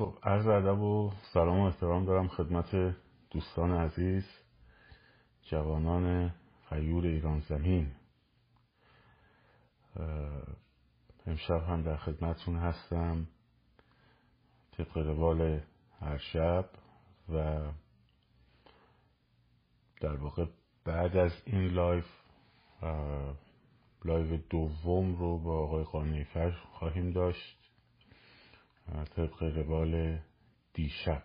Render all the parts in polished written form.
خب عرض ادب و سلام و احترام دارم خدمت دوستان عزیز، جوانان غیور ایران زمین. امشب هم در خدمتون هستم طبق روال هر شب و در واقع بعد از این لایو دوم رو با آقای قانی‌فر خواهیم داشت طبق روال دیشب.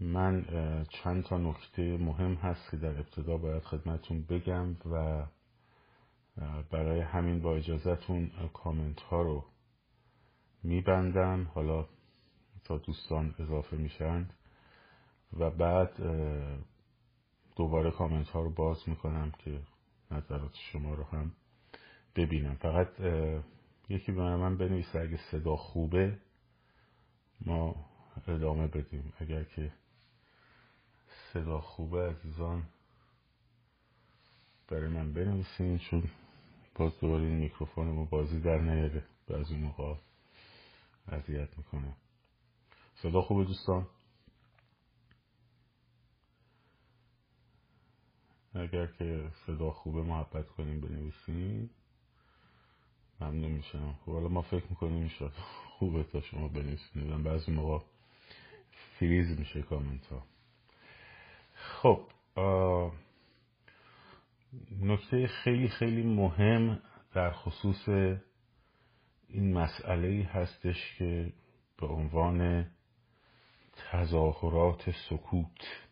من چند تا نکته مهم هست که در ابتدا باید خدمتون بگم و برای همین با اجازتون کامنت ها رو میبندم حالا تا دوستان اضافه میشن و بعد دوباره کامنت ها رو باز میکنم که نظرات شما رو هم ببینم. فقط یکی به من بنویسه اگه صدا خوبه ما ادامه بدیم، اگر که صدا خوبه عزیزان برای من بنویسین، چون باز دوباره این میکروفون ما بازی در نیاره، بعضی موقع اذیت میکنه. صدا خوبه دوستان؟ اگر که صدا خوبه محبت کنیم بنویسین، ممنون میشم. خب حالا ما فکر میکنیم میشد خوبه تا شما بنویسین، بعضی موقع فریز میشه کامنت ها. خب نکته خیلی خیلی مهم در خصوص این مسئله‌ای هستش که به عنوان تظاهرات سکوت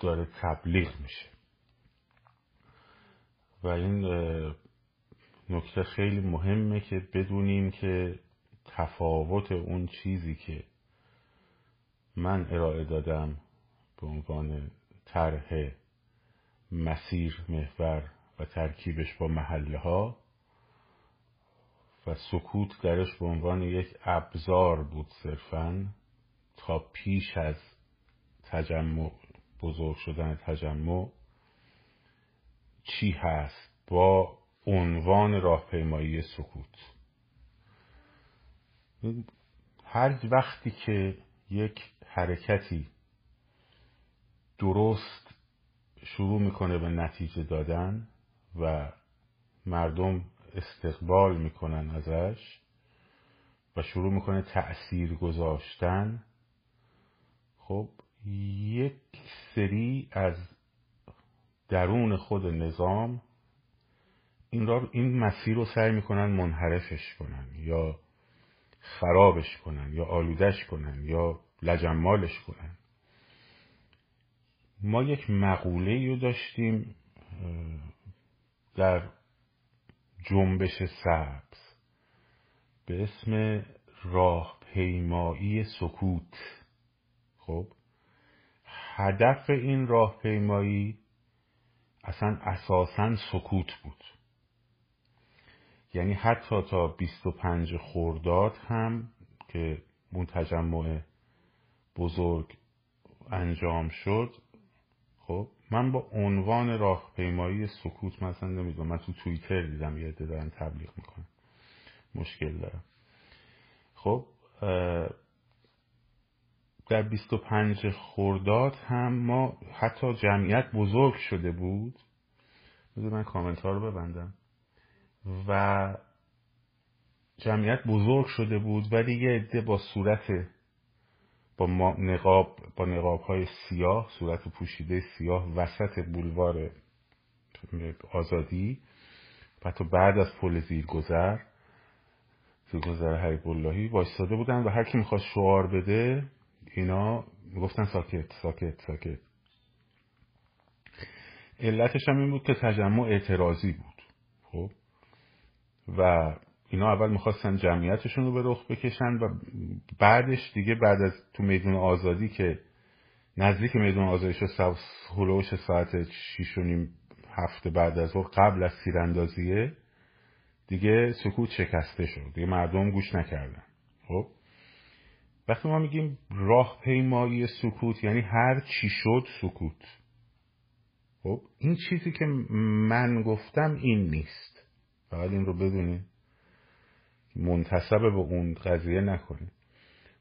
داره تبلیغ میشه و این نکته خیلی مهمه که بدونیم که تفاوت اون چیزی که من ارائه دادم به عنوان طرح مسیر، محور و ترکیبش با محله ها و سکوت درش به عنوان یک ابزار بود صرفاً تا پیش از تجمع، بزرگ شدن تجمع چی هست با عنوان راهپیمایی سکوت. هر وقتی که یک حرکتی درست شروع میکنه به نتیجه دادن و مردم استقبال میکنن ازش و شروع میکنه تأثیر گذاشتن، خب یک سری از درون خود نظام این مسیر رو سعی میکنن منحرفش کنن یا خرابش کنن یا آلودش کنن یا لجنمالش کنن. ما یک مقوله‌ای رو داشتیم در جنبش سبز به اسم راهپیمایی سکوت. خب هدف این راهپیمایی اساساً سکوت بود، یعنی حتی تا 25 خرداد هم که اون تجمع بزرگ انجام شد، خب من با عنوان راهپیمایی سکوت، مثلا نمیدونم، من تو توییتر دیدم یه عده دارن تبلیغ میکنن، مشکل دارم. خب در 25 خرداد هم ما حتی جمعیت بزرگ شده بود، بذار من کامنت ها رو ببندم، و جمعیت بزرگ شده بود ولی یه عده با صورت، با نقاب‌های سیاه، صورت پوشیده سیاه وسط بولوار آزادی و تا بعد از پل زیرگذر حبیب اللهی وایساده بودن و هر کی می‌خواست شعار بده اینا میگفتن ساکت ساکت ساکت. علتش هم این بود که تجمع اعتراضی بود، خب و اینا اول میخواستن جمعیتشون رو به رخ بکشن و بعدش دیگه بعد از تو میدون آزادی که نزدیک میدون آزادی شد، هلوش ساعت 6:30 هفته بعد از ظهر، قبل از تیراندازیه دیگه سکوت شکسته شد، دیگه مردم گوش نکردن. خب وقتی ما میگیم راهپیمایی سکوت یعنی هر چی شد سکوت. خب این چیزی که من گفتم این نیست، فقط این رو بدونید منتسب به اون قضیه نکنیم.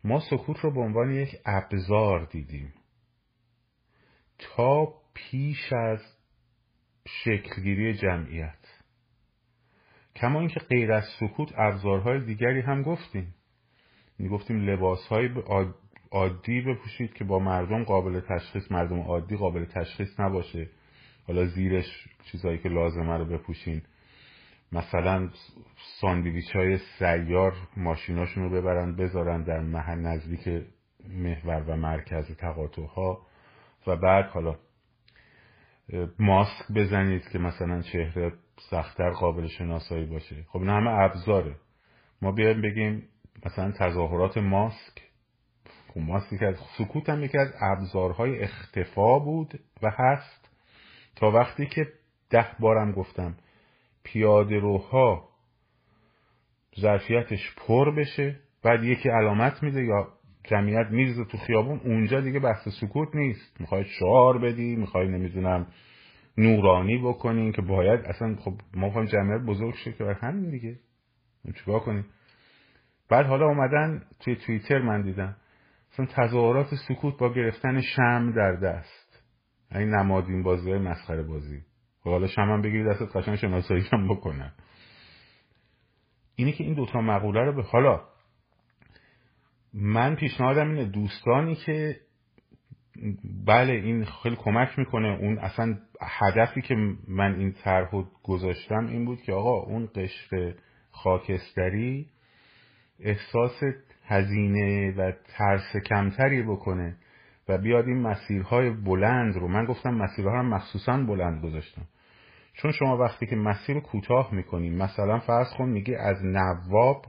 ما سکوت رو به عنوان یک ابزار دیدیم تا پیش از شکلگیری جمعیت. کما اینکه غیر از سکوت ابزارهای دیگری هم گفتیم. میگفتیم لباسهای عادی بپوشید که با مردم قابل تشخیص، مردم عادی قابل تشخیص نباشه. حالا زیرش چیزایی که لازمه رو بپوشین، مثلا ساندویچ‌های سیار ماشیناشون رو ببرن بذارن در محل نزدیک محور و مرکز تقاطع‌ها، و بعد حالا ماسک بزنید که مثلا چهره سخت‌تر قابل شناسایی باشه. خب نه، همه ابزاره. ما بیایم بگیم مثلا تظاهرات ماسک، خب ماسک که از سکوت هم یکی از ابزارهای اختفا بود و هست، تا وقتی که 10 بارم گفتم پیاده روها ظرفیتش پر بشه، بعد یکی علامت میده یا جمعیت میریزه تو خیابون، اونجا دیگه بحث سکوت نیست. میخوای شعار بدی، میخوای نمیدونم نورانی بکنین که باید اصلا، خب ما میخوایم جمعیت بزرگ شه که همین دیگه چیکار کنیم. بعد حالا اومدن توی توییتر من دیدم اصلا تظاهرات سکوت با گرفتن شمع در دست، این نمادین بازیای مسخره بازی. حالا شما هم بگید دستت قشنگ شناسایی هم بکنن. اینه که این دوتا مقوله رو به حالا من پیشنهادم اینه دوستانی که بله این خیلی کمک میکنه. اون اصلا هدفی که من این طرحو گذاشتم این بود که آقا اون قشر خاکستری احساس هزینه و ترس کمتری بکنه و بیاد این مسیرهای بلند رو، من گفتم مسیرها رو مخصوصا بلند گذاشتم، چون شما وقتی که مسیر کوتاه میکنی، مثلا فرض کن میگی از نواب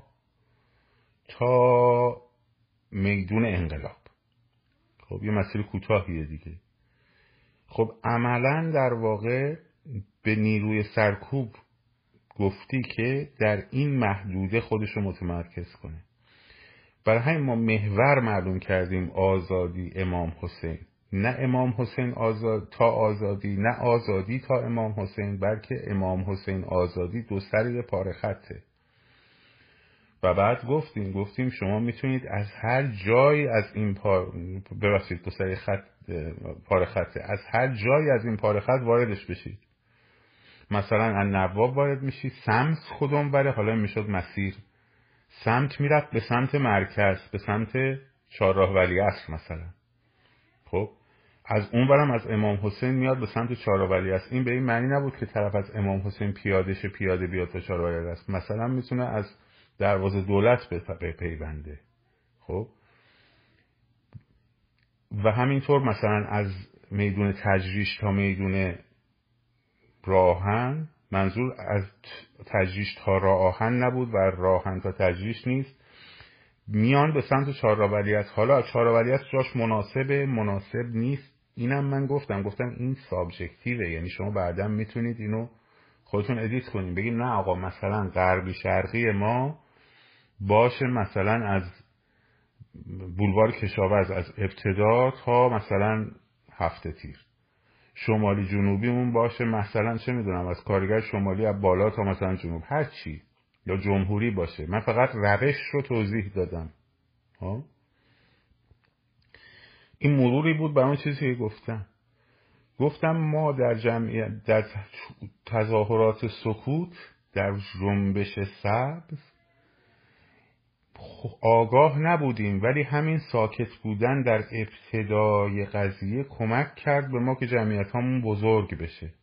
تا میدون انقلاب، خب یه مسیر کوتاهیه دیگه. خب عملا در واقع به نیروی سرکوب گفتی که در این محدوده خودشو متمرکز کنه. برای همین ما محور معلوم کردیم آزادی امام حسین، نه امام حسین آزاد تا آزادی، نه آزادی تا امام حسین، بلکه امام حسین آزادی دو سر یه پاره خطه. و بعد گفتیم شما میتونید از هر جایی از این ببخشید دو سر خط پاره خطه، از هر جایی از این پاره خط واردش بشید. مثلا از نواب وارد میشی، سمت خودم بره، حالا میشد مسیر سمت میرفت به سمت مرکز، به سمت چهارراه ولیعصر مثلا. خب از اون برم از امام حسین میاد به سمت چهارراه ولیعصر. این به این معنی نبود که طرف از امام حسین پیاده بیاد تا چهارراه ولیعصر، مثلا میتونه از دروازه دولت به پیونده. خب و همینطور مثلا از میدون تجریش تا میدون راهن، منظور از تجریش تا راهن نبود و راهن تا تجریش نیست، میان به سمت چهارراه ولیعصر. حالا از چهارراه ولیعصر جاش مناسبه، مناسب نیست، اینم من گفتم این سابجکتیوه، یعنی شما بعداً میتونید اینو خودتون ادیت کنید، بگید نه آقا مثلا غربی شرقی ما باشه مثلا از بولوار کشاورز از ابتدا تا مثلا 7 تیر، شمالی جنوبیمون باشه مثلا چه میدونم از کارگر شمالی از بالا تا مثلا جنوب، هر چی، یا جمهوری باشه. من فقط روش رو توضیح دادم ها. این مروری بود برای اون چیزی که گفتم ما در جمعیت، در تظاهرات سکوت، در جنبش سبز آگاه نبودیم، ولی همین ساکت بودن در ابتدای قضیه کمک کرد به ما که جمعیت همون بزرگ بشه.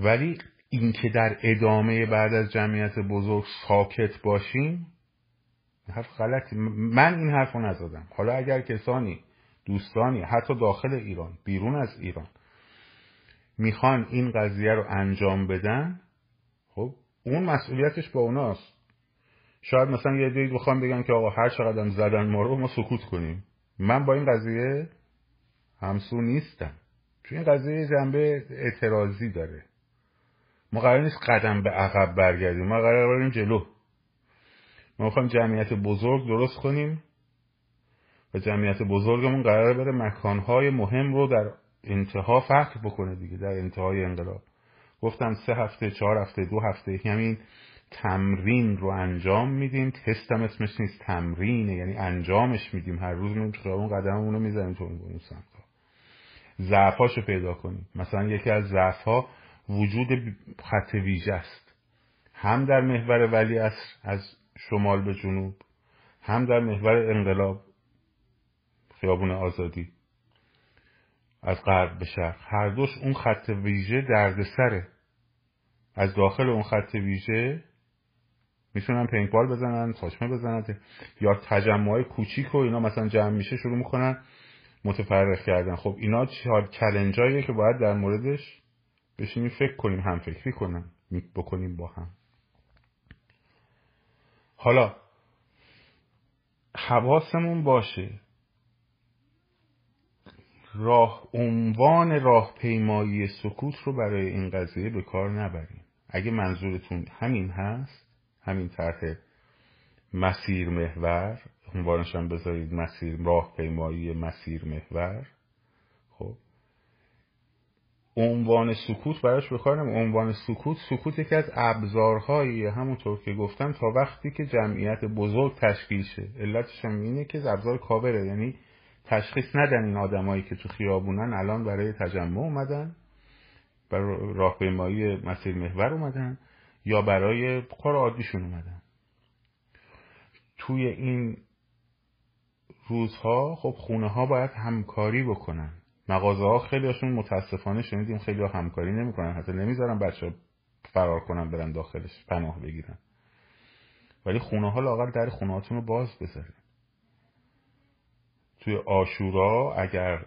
ولی این که در ادامه بعد از جمعیت بزرگ ساکت باشیم حرف غلطی، من این حرف رو نزدم. حالا اگر کسانی، دوستانی حتی داخل ایران، بیرون از ایران میخوان این قضیه رو انجام بدن، خب اون مسئولیتش با اوناست. شاید مثلا یه دیگه بخوام بگن که آقا هر چقدر هم زدن ما رو ما سکوت کنیم. من با این قضیه همسو نیستم، چون این قضیه جنبه اعتراضی داره. ما قرار نیست قدم به عقب برگردیم، ما قرار بریم جلو. ما میخوایم جمعیت بزرگ درست کنیم و جمعیت بزرگمون قراره بره مکانهای مهم رو در انتها فتح بکنه دیگه، در انتهای انقلاب. گفتم 3 هفته، 4 هفته، 2 هفته، همین تمرین رو انجام میدیم. تست هم اسمش نیست، تمرینه، یعنی انجامش میدیم. هر روز میریم خیابون قدممون رو میزنیم تو اون سمت‌ها، ضعفاشو پیدا کنیم. مثلا یکی از ضعف‌ها وجود خط ویژه است، هم در محور ولیعصر از شمال به جنوب، هم در محور انقلاب خیابون آزادی از غرب به شرق. هر دوش اون خط ویژه دردسره. از داخل اون خط ویژه میتونن پینگ‌بال بزنن، خاشمه بزنن، یا تجمع‌های کوچیک و اینا مثلا جمع میشه شروع میکنن متفرق کردن. خب اینا چالنجاییه که باید در موردش بشینیم فکر کنیم، هم فکری کنیم بکنیم با هم. حالا حواسمون باشه عنوان راهپیمایی سکوت رو برای این قضیه به کار نبریم. اگه منظورتون همین هست، همین طرح مسیر محور، عنوانش هم بذارید مسیر، راهپیمایی مسیر محور. خب عنوان سکوت براش بخوانم. عنوان سکوت یکی از ابزارهایی، همونطور که گفتم، تا وقتی که جمعیت بزرگ تشکیل شه. علتش هم اینه که از ابزار کاوره، یعنی تشخیص ندن این آدمایی که تو خیابونن الان برای تجمع اومدن، برای راهپیمایی مسیر محور اومدن، یا برای کار عادیشون اومدن. توی این روزها خب خونه ها باید همکاری بکنن. مغازه ها خیلی هاشون متاسفانه شنیدیم خیلی ها همکاری نمی کنن، حتی نمیذارن بچه فرار کنن برن داخلش پناه بگیرن. ولی خونه ها لااقل در خونه هاتون رو باز بذارن. توی عاشورا اگر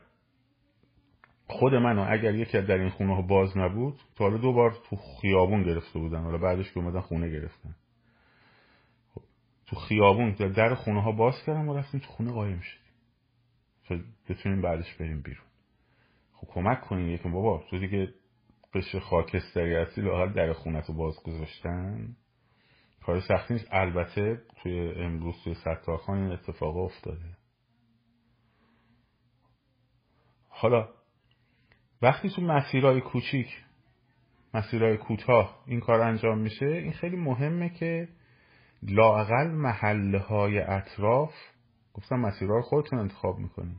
خود منو اگر یکی در این خونه ها باز نبود، تا حالا 2 بار تو خیابون گرفته بودن، حالا بعدش که اومدن خونه گرفتن. تو خیابون در خونه ها باز کردم و رفتیم تو خونه قایم شدیم تا بتونیم بعدش بریم بیرون. خب کمک کنیم یکم بابا، تو دیگه بشه خاکستری هستی، لااقل در خونه تو باز گذاشتن کار سختی نیست. البته توی امروز توی ستارخان این اتفاق افتاده. حالا وقتی تو مسیرهای کوچیک، مسیرهای کوتاه این کار انجام میشه، این خیلی مهمه که لااقل محله‌های اطراف، گفتم مسیرها خودتون انتخاب میکنید،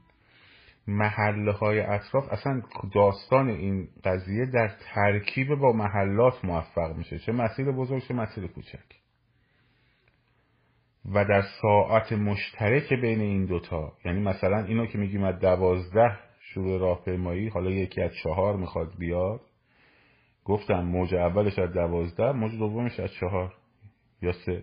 محله‌های اطراف اصلا داستان این قضیه در ترکیب با محلات موفق میشه، چه مسیر بزرگ چه مسیر کوچک، و در ساعت مشترک بین این دوتا. یعنی مثلا اینو که میگیم از 12 شروع راهپیمایی، حالا یکی از 4 میخواد بیاد، گفتم موج اولش از 12، موج دومش از 4 یا 3.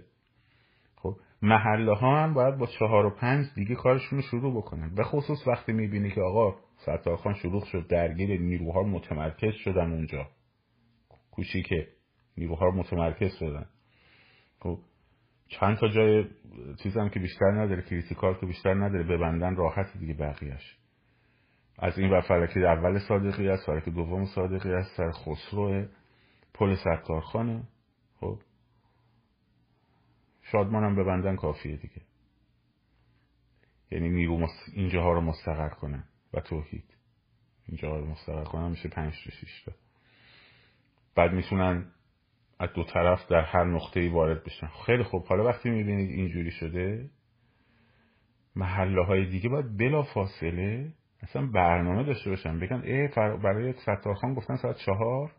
خب محله ها هم باید با 4 و 5 دیگه کارشون رو شروع بکنن. به خصوص وقتی میبینی که آقا ستارخان شروع شد، درگیر نیروها متمرکز شدن اونجا، کوچیکه، نیروها متمرکز شدن. خب چند تا جای چیزم که بیشتر نداره، کریتیکال که بیشتر نداره، ببندن راحت دیگه. بقیه‌اش از این و فلکی اول صادقی است، فلکی دوم صادقی است، سر خسرو، پل ستارخانه. خب شادمانم ببندن کافیه دیگه، یعنی نیرو اینجاها رو مستقر کنن و توحید اینجاها رو مستقر کنن، میشه 5 تا 6 تا. بعد میتونن از 2 طرف در هر نقطه‌ای وارد بشن. خیلی خوب، حالا وقتی میبینید اینجوری شده، محله‌های دیگه باید بلا فاصله اصلا برنامه داشته باشن، بگن برای ستارخان گفتن ساعت 4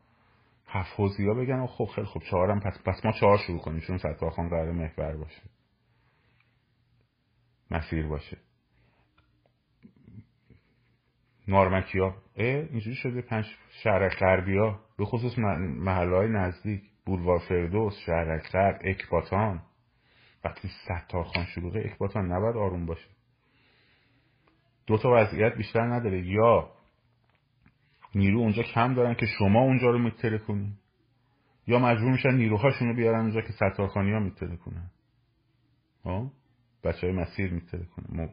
حفاظی‌ها، بگن خب خیلی خب 4 هم پس ما 4 شروع کنیم، چون ستارخان قراره محور باشه، مسیر باشه. نارمکی‌ها اینجوری شده، 5 شهر غربی‌ها، به خصوص محله‌های نزدیک، بولوار فردوس، شهر غرب، اکباتان. وقتی ستارخان شروعه، اکباتان نباید آروم باشه. 2 تا وضعیت بیشتر نداره، یا نیرو اونجا کم دارن که شما اونجا رو میتره کنی، یا مجبور میشن نیروهاشون رو بیارن اونجا که ستارخانی ها میتره کنن، بچه های مسیر میتره کنن،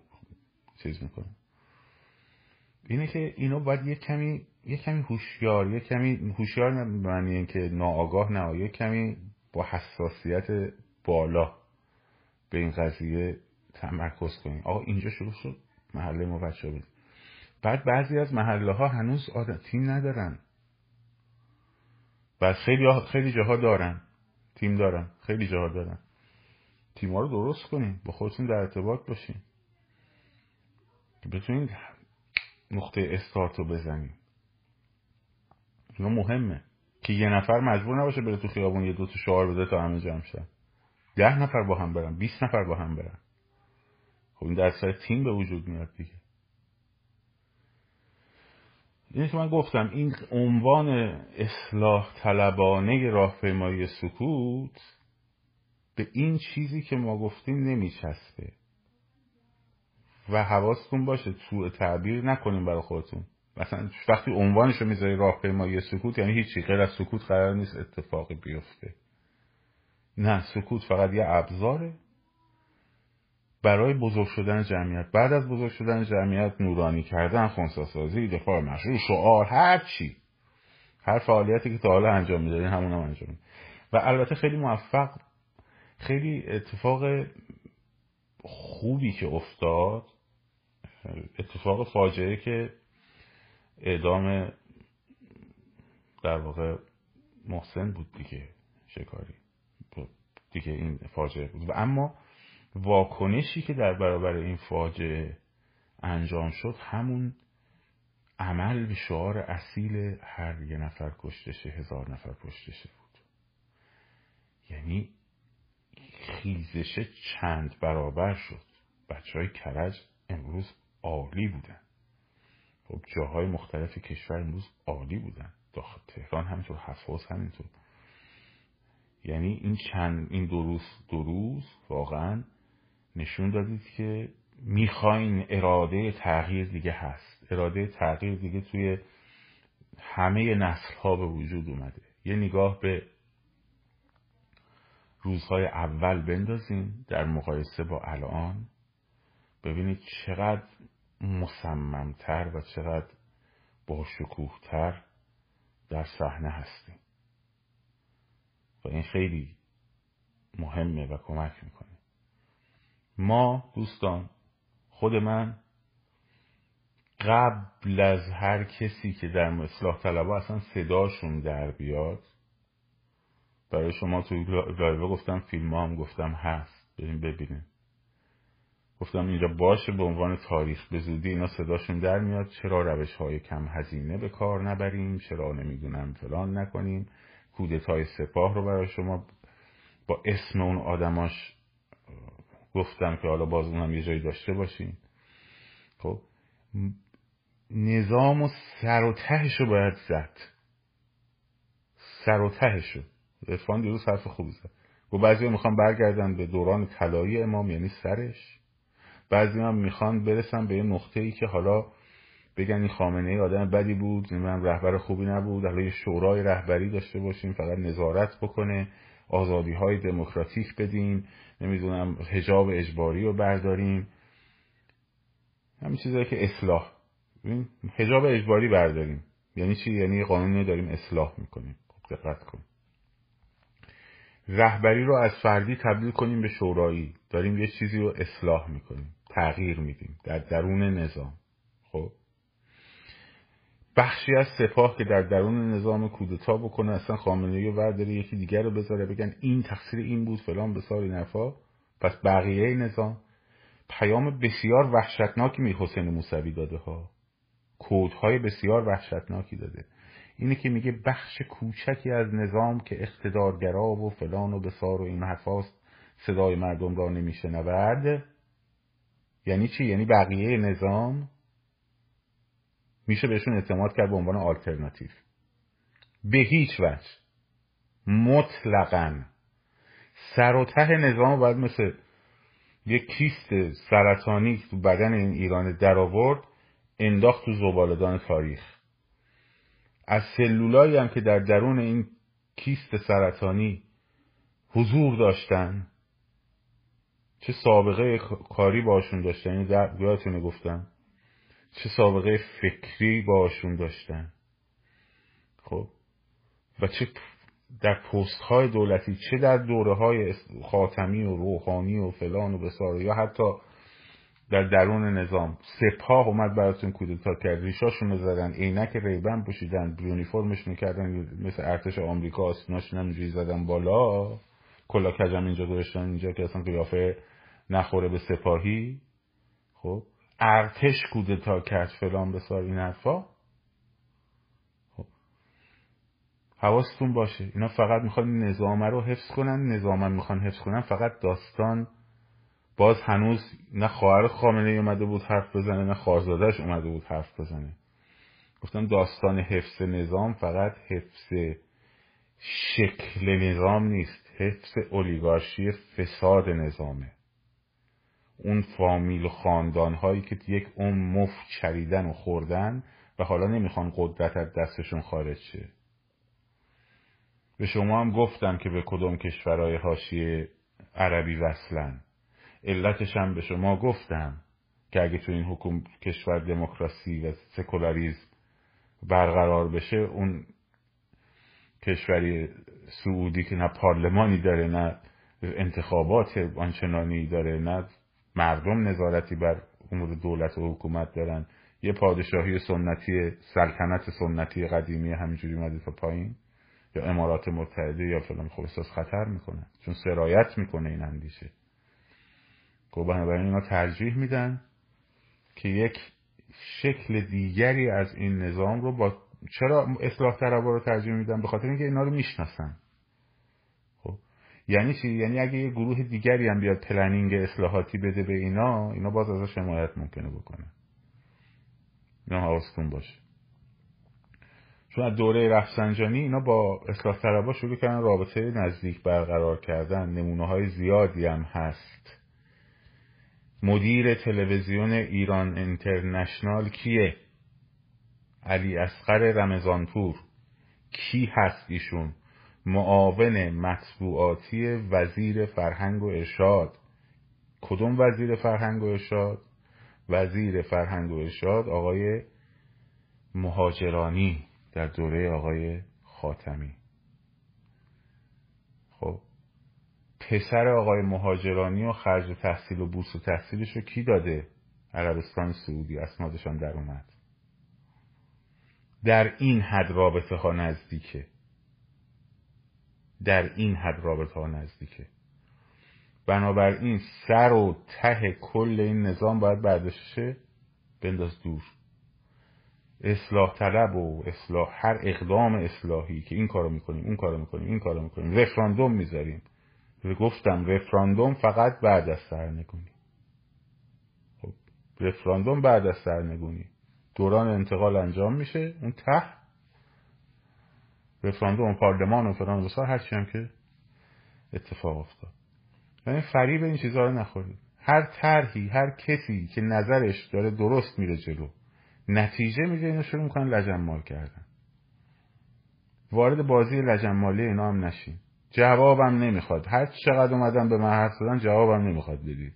چیز میکنن. اینه که اینا باید یه کمی هوشیار، یه کمی هوشیار معنی این که ناآگاه نه، یه کمی با حساسیت بالا به این قضیه تمرکز کنیم. آقا اینجا شروع شد، محله ما بچه بود. بعد بعضی از محله ها هنوز تیم ندارن، بعد خیلی جاها دارن، تیم دارن، خیلی جاها دارن. تیم‌ها رو درست کنین، با خودتون در ارتباط باشین که بتونین نقطه استارت رو بزنین. اینا مهمه که یه نفر مجبور نباشه بره تو خیابون یه دو تا شعار بده تا همه جمع شن، 10 نفر با هم برن، 20 نفر با هم برن. خب این در سایه تیم به وجود میاد دیگه. اینه که من گفتم این عنوان اصلاح طلبانه راهپیمایی سکوت به این چیزی که ما گفتیم نمیچسبه و حواستون باشه سوء تعبیر نکنیم برای خودتون. مثلا وقتی عنوانشو میذاری راهپیمایی سکوت یعنی هیچی غیر از سکوت قرار نیست اتفاقی بیفته. نه، سکوت فقط یه ابزاره برای بزرگ شدن جمعیت. بعد از بزرگ شدن جمعیت نورانی کردن، خنثی‌سازی، دفاع مشروع، شعار، هر چی، هر فعالیتی که تا حالا انجام میدادی همون هم انجام میدادی. و البته خیلی موفق، خیلی اتفاق خوبی که افتاد، اتفاق فاجعه که اعدام در واقع محسن بود دیگه، شکاری دیگه، این فاجعه بود. و اما واکنشی که در برابر این فاجعه انجام شد همون عمل به شعار اصیل هر یه نفر کشته شه 1000 نفر کشته شه بود. یعنی خیزش چند برابر شد. بچهای کرج امروز عالی بودن. خب جاهای مختلف کشور امروز عالی بودن. داخل تهران همینطور، حفاظ همینطور. یعنی این 2 روز واقعا نشون دادید که میخواین اراده تغییر دیگه هست. اراده تغییر دیگه توی همه نسل‌ها به وجود اومده. یه نگاه به روزهای اول بندازین در مقایسه با الان، ببینید چقدر مصممتر و چقدر باشکوهتر در صحنه هستیم و این خیلی مهمه و کمک میکنه. ما دوستان، خود من قبل از هر کسی که در اصلاح طلبها اصلا صداشون در بیاد، برای شما توی لایو گفتم، فیلم هم گفتم هست، بریم ببینیم. گفتم اینجا باشه به عنوان تاریخ، به زودی اینا صداشون در میاد. چرا روش‌های کم هزینه به کار نبریم؟ چرا نمیدونم فلان نکنیم؟ کودتای سپاه رو برای شما با اسم اون آدماش گفتم که حالا باز اون هم یه جایی داشته باشین. خب نظام و سر و تهشو باید زد، سر و تهشو. ارفان دیروز حرف خوبی زد، و بعضی‌ها میخوان برگردن به دوران طلایی امام، یعنی سرش. بعضی‌ها میخوان برسن به یه نقطه‌ای که حالا بگن این خامنه‌ای آدم بدی بود، من رهبر خوبی نبود، حالا یه شورای رهبری داشته باشیم فقط نظارت بکنه، آزادی‌های دموکراتیک بدین، نمیدونم حجاب اجباری رو برداریم، همین چیزایی که اصلاح. ببین حجاب اجباری برداریم یعنی چی؟ یعنی قانونی داریم اصلاح می‌کنیم. خب دقت کن. رهبری رو از فردی تبدیل کنیم به شورایی، داریم یه چیزی رو اصلاح می‌کنیم، تغییر میدیم در درون نظام. خب بخشی از سپاه که در درون نظام کودتا بکنه، اصلا خامنه‌ای رو برداره یکی دیگر رو بذاره، بگن این تقصیر این بود فلان بسار این حرفا. پس بقیه نظام پیام بسیار وحشتناکی حسین موسوی داده ها، کودهای بسیار وحشتناکی داده. اینه که میگه بخش کوچکی از نظام که اقتدارگرا و فلان و بسار و این حرفاست، صدای مردم را نمیشنود. یعنی چی؟ یعنی بقیه نظام میشه بهشون اعتماد کرد به عنوان آلترناتیو. به هیچ وجه، مطلقاً سر و ته نظام باید مثل یک کیست سرطانی تو بدن این ایران در آورد، انداخت تو زباله‌دان تاریخ. از سلولایی هم که در درون این کیست سرطانی حضور داشتن، چه سابقه کاری باشون داشتن، یعنی یادتونه گفتم چه سابقه فکری باشون داشتن، خب و چه در پست‌های دولتی، چه در دوره‌های خاتمی و روحانی و فلان و بسار، یا حتی در درون نظام. سپاه اومد براتون کودتا کرد، ریشاشون رو زدن، عینک ریبن پوشیدن، یونیفرمشون کردن مثل ارتش آمریکا، آستیناشون همینجوری زدن بالا، کلا کجم اینجا گذاشتن اینجا که اصلا قیافه نخوره به سپاهی. خب ارتش کودتا کرد فلان بسار این حرفا. حواستون باشه اینا فقط میخوان نظام رو حفظ کنن، نظام میخوان حفظ کنن. فقط داستان باز هنوز نه خواهر خامنه‌ای اومده بود حرف بزنه، نه خارزادهش اومده بود حرف بزنه. گفتم داستان حفظ نظام فقط حفظ شکل نظام نیست، حفظ اولیگارشی فساد نظامه. اون فامیل و خاندان‌هایی که یک عمر مفت چریدن و خوردن و حالا نمیخوان قدرت از دستشون خارج شه. به شما هم گفتم که به کدوم کشورهای حاشیه عربی وصلن، علتش هم به شما گفتم که اگه تو این حکومت کشور دموکراسی و سکولاریسم برقرار بشه، اون کشوری سعودی که نه پارلمانی داره، نه انتخابات آنچنانی داره، نه مردم نظارتی بر امور دولت و حکومت دارن، یه پادشاهی سنتی، سلطنت سنتی قدیمی همینجوری اومده تا پایین، یا امارات متحده یا فلان. خب احساس خطر میکنه، چون سرایت میکنه این اندیشه. خب بنابراین اینا ترجیح میدن که یک شکل دیگری از این نظام رو با چرا اصلاح طلبا رو ترجیح میدن؟ به خاطر اینکه اینا رو میشناسن. خب یعنی چی؟ یعنی اگه یه گروه دیگری هم بیاد پلنینگ اصلاحاتی بده به اینا، اینا باز ازش حمایت ممکنه بکنه. اینا حواستون باشه. چون از دوره رفسنجانی اینا با اصلاح طلبا شروع کردن رابطه نزدیک برقرار کردن. نمونه‌های زیادی هم هست. مدیر تلویزیون ایران اینترنشنال کیه؟ علی اصغر رمضانپور. کی هست ایشون؟ معاون مطبوعاتی وزیر فرهنگ و ارشاد. کدوم وزیر فرهنگ و ارشاد؟ وزیر فرهنگ و ارشاد آقای مهاجرانی در دوره آقای خاتمی. خب پسر آقای مهاجرانی و خرج تحصیل و بورس و تحصیلش رو کی داده؟ عربستان سعودی. اسنادشان در اومد. در این حد رابطه ها نزدیکه، در این حد رابطه ها نزدیکه. بنابراین سر و ته کل این نظام باید برداشته، بنداز دور. اصلاح طلب و اصلاح، هر اقدام اصلاحی که این کارو میکنیم اون کارو میکنیم این کارو میکنیم، رفراندوم میذاریم. گفتم رفراندوم فقط بعد از سرنگونی. خب رفراندوم بعد از سرنگونی، دوران انتقال انجام میشه، اون ته رفراندوم پارلمان و فلان و هر چی هم که اتفاق افتاد. یعنی فریب این چیزا رو نخورید. هر طرحی، هر کسی که نظرش داره درست میره جلو، نتیجه میده اینا شروع میکنن لجنمال کردن. وارد بازی لجنمالی اینا هم نشین. جوابم نمیخواد. هر چقدر اومدم به من حرف زدن جوابم نمیخواد بدید.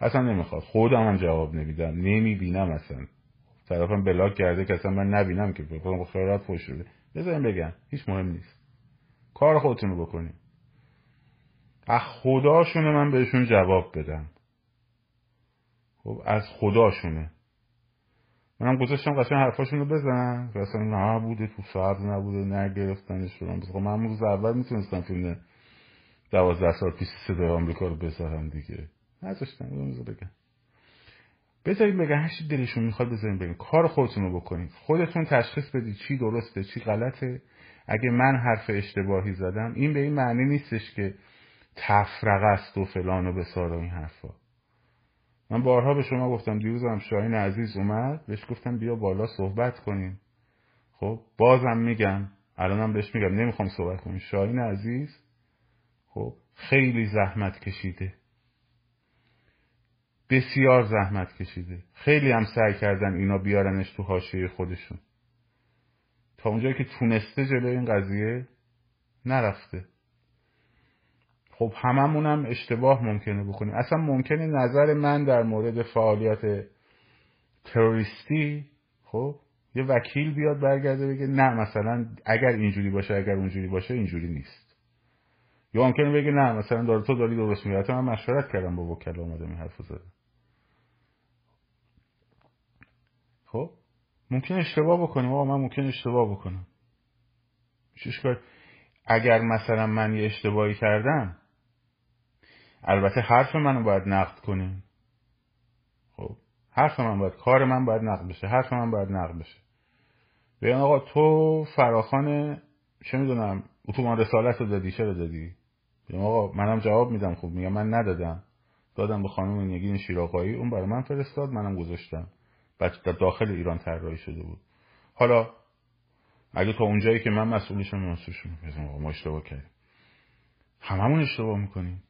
اصلا نمیخواد. خودم هم جواب نمیدم. نمیبینم اصلا. طرفم بلاک کرده که اصلا من نبینم که بگم خیرات پوش شده. بزنین بگم. هیچ مهم نیست. کار خودتون رو بکنید. از خداشونه من بهشون جواب بدم. خب از خداشونه. منم گذاشتم قشنگ حرفاشون رو بزنن، اصلا نه بوده تو ساعت نبوده نگرفتنش شدم. خب من روز اول میتونستم فیلم 12 سال پیش صدای آمریکا رو بذارم دیگه، نذاشتم. اونو بگم بذارید بگن هر چی دلشون میخواد، بذارید بگن. کار خودتون رو بکنید، خودتون تشخیص بدید چی درسته چی غلطه. اگه من حرف اشتباهی زدم این به این معنی نیستش که تفرقه است و فلان و بسار این حرفا. من بارها به شما گفتم، دیروزم شاهین عزیز اومد بهش گفتم بیا بالا صحبت کنیم. خب بازم میگم، الانم بهش میگم نمیخوام صحبت کنیم. شاهین عزیز خب خیلی زحمت کشیده، بسیار زحمت کشیده، خیلی هم سعی کردن اینا بیارنش تو حاشیه خودشون. تا اونجایی که تونسته جلوی این قضیه نرفته. خب هممونم اشتباه ممکنه بکنیم. اصلا ممکنه نظر من در مورد فعالیت تروریستی، خب یه وکیل بیاد برگرده بگه نه مثلا اگر اینجوری باشه اگر اونجوری باشه اینجوری نیست. یا ممکنه بگه نه مثلا داره تو داری درست میگی. من مشورت کردم با وکلا، اومدم این حرفو زدم. خب ممکن اشتباه بکنیم، آقا من ممکن اشتباه بکنم، چیش کار؟ اگر مثلا من یه اشتباهی کردم، البته حرف منو باید نقد کنیم، خب حرف من باید، کار من باید نقد بشه، حرف من باید نقد بشه. ببین آقا تو فراخان چه میدونم اتوبان رسالت رو دادی، چرا دادی؟ ببین آقا منم جواب میدم، خوب میگم من ندادم، دادم به خانم نگین شیراقایی، اون برای من فرستاد، منم گذاشتم، بعد داخل ایران طراحی شده بود. حالا اگه تا اونجایی که من مسئولشم مسئولشم، بزنم ما اشتباه کردیم، هممون اشتباه میکنیم.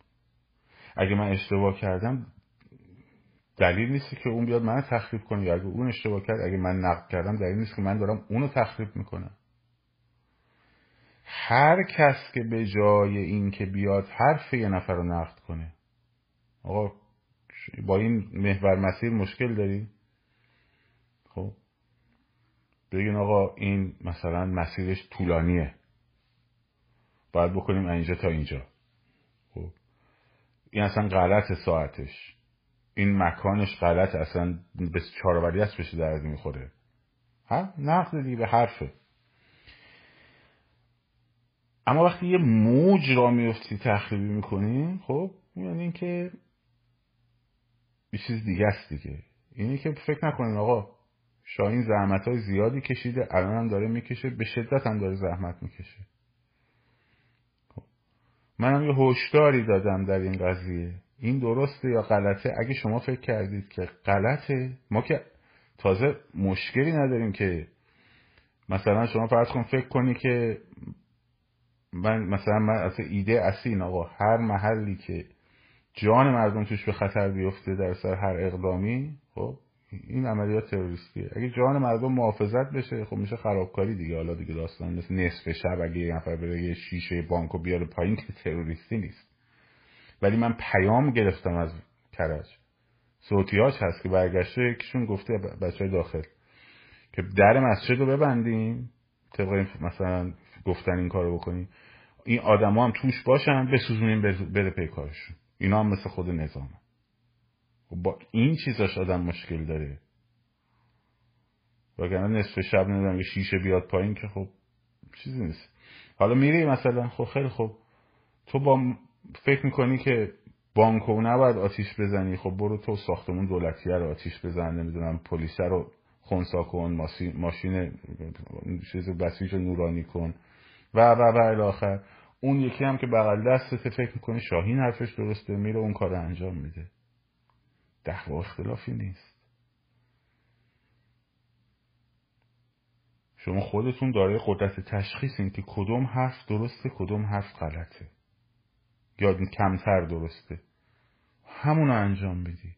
اگه من اشتباه کردم دلیل نیست که اون بیاد منو تخریب کنه، یا اگه اون اشتباه کرد، اگه من نقد کردم دلیل نیست که من دارم اونو تخریب میکنم. هر کس که به جای این که بیاد حرف یه نفر رو نقد کنه، آقا با این محور مسیر مشکل داری؟ خب بگین آقا این مثلا مسیرش طولانیه، باید بکنیم اینجا تا اینجا، خب این اصلا غلط ساعتش، این مکانش غلط، اصلا به چاروری است بشه درد میخوره، ها نقد دیگه به حرفه. اما وقتی یه موج را میفتی تخریبی میکنیم، خب یعنی این که یه چیز دیگه است دیگه. اینی که فکر نکنین آقا شاهین زحمت‌های زیادی کشیده، الان هم داره میکشه، به شدت هم داره زحمت میکشه. منم یه هوشداری دادم در این قضیه، این درسته یا غلطه. اگه شما فکر کردید که غلطه، ما که تازه مشکلی نداریم که مثلا شما فرض کن فکر کنی که من اصلا ایده اصیل آقا هر محلی که جان مردم توش به خطر بیفته در سر هر اقدامی، خب این عملیات تروریستیه. اگه جان مردم محافظت بشه، خب میشه خرابکاری دیگه. حالا دیگه داستان مثل نصف شب اگه یه نفر بره یه شیشه بانکو بیاره پایین که تروریستی نیست، ولی من پیام گرفتم از کرج، صوتیاش هست که برگشته یکیشون گفته بچه‌های داخل که در مسجد رو ببندیم، طبق مثلا گفتن این کارو بکنیم، این آدما هم توش باشن، بسوزونیم بره پی کارشون. اینا هم مثل خود نظامه. با این چیزاش آدم مشکل داره، وگرنه نصف شب ندارم که شیشه بیاد پایین که خب چیزی نیست. حالا میری مثلا خب خیلی خب تو با فکر میکنی که بانکو نباید آتیش بزنی، خب برو تو ساختمون دولتیه رو آتیش بزن، نمیدونم پلیس رو خونسا کن، ماشین چیز بسیج رو نورانی کن و الاخر. اون یکی هم که بغل دستت فکر میکنی شاهین حرفش درسته، میره اون کار انجام میده. دعوا اختلافی نیست، شما خودتون دارای قدرت تشخیصین که کدوم حرف درسته کدوم حرف غلطه یا کمتر درسته، همونو انجام بدی.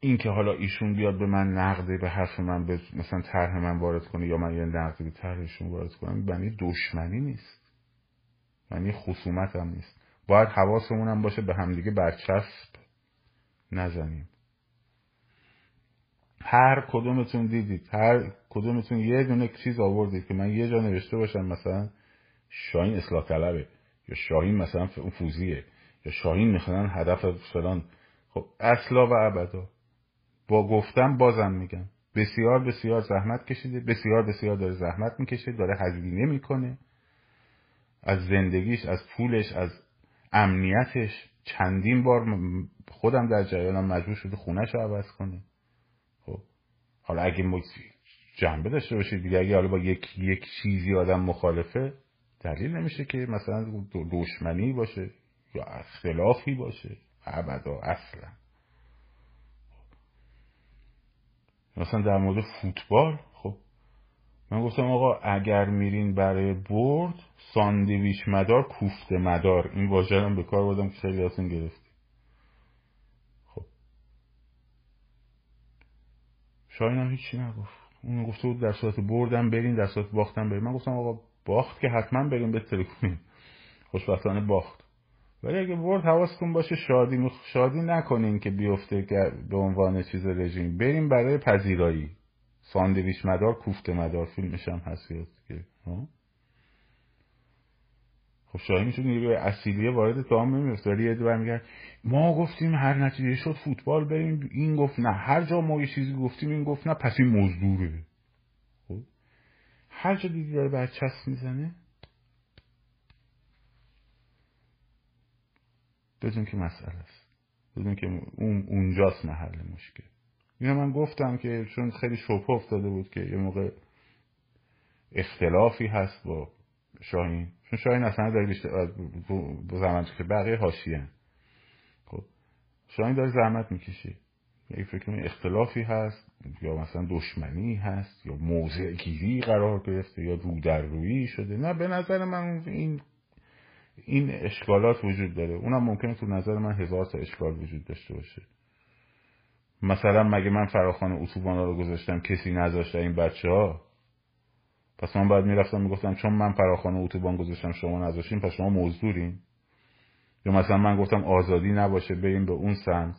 این که حالا ایشون بیاد به من نقده به حرف من، به مثلا طرح من وارد کنه یا من یه نقدی به طرحشون وارد کنم، معنی دشمنی نیست، معنی خصومت هم نیست. باید حواسمون هم باشه به همدیگه برچسب نزنیم. هر کدومتون دیدید، هر کدومتون یه دونه چیز آوردید که من یه جا نوشته باشم مثلا شاهین اصلاح طلبه، یا شاهین مثلا اون فوزیه، یا شاهین میخوان هدف فلان. خب اصلا و ابدا با گفتم بازم میگم بسیار بسیار زحمت کشیده، بسیار بسیار داره زحمت میکشه، داره هزینه میکنه از زندگیش، از پولش، از امنیتش. چندین بار خودم در جریانم مجبور شده خونه‌شو عوض کنه. خب حالا اگه جنبه داشته باشید دیگه، اگه حالا با یک چیزی آدم مخالفه، دلیل نمیشه که مثلا دشمنی باشه یا اختلافی باشه، ابدا اصلا. مثلا در مورد فوتبال، خب من گفتم آقا اگر میرین برای برد ساندویچ مدار، کوفته مدار، این واژه رو به کار بردم که خیلی هاتون گرفتی. خب شاهین هم هیچی نگفت، اون گفته بود در صورت بردم برین، در صورت باختم برین. من گفتم آقا باخت که حتما بریم به تریکونیم، خوشبختانه باخت، ولی اگه برد حواستون باشه شادی نکنین که بیفته به عنوان چیز رژیم، بریم برای پذیرایی، ساندویچ مدار کوفته مدار، فیلمش هم هست. خب شاهی میتونه یه اصیلیه وارد دام نمیفته، ولی یه دوباره میگه ما گفتیم هر نتیجه شد فوتبال بریم، این گفت نه، هر جا ما یه چیزی گفتیم این گفت نه، پس این مزدوره. خب هر جا دیگه داره برچسب میزنه بدون که مسئله است، بدون که اونجاست محل مشکل. اینو من گفتم که چون خیلی شبهه افتاده بود که یه موقع اختلافی هست با شاهین، چون شاهین اصلا داره زحمت که بقیه حاشیه‌اند. خب شاهین داره زحمت میکشه، یک فکر کنم اختلافی هست یا مثلا دشمنی هست یا موضع‌گیری قرار گرفته یا رو در رویی شده. نه به نظر من این اشکالات وجود داره، اونم ممکنه تو نظر من 1000 تا اشکال وجود داشته باشه. مثلا مگه من فراخوان اتوبانا رو گذاشتم کسی نذاشته این بچه‌ها؟ پس من بعد میرفتم میگفتم چون من فراخوان اتوبان گذاشتم شما نذاشتین پس شما مزدورین؟ یا مثلا من گفتم آزادی نباشه بریم به اون سمت،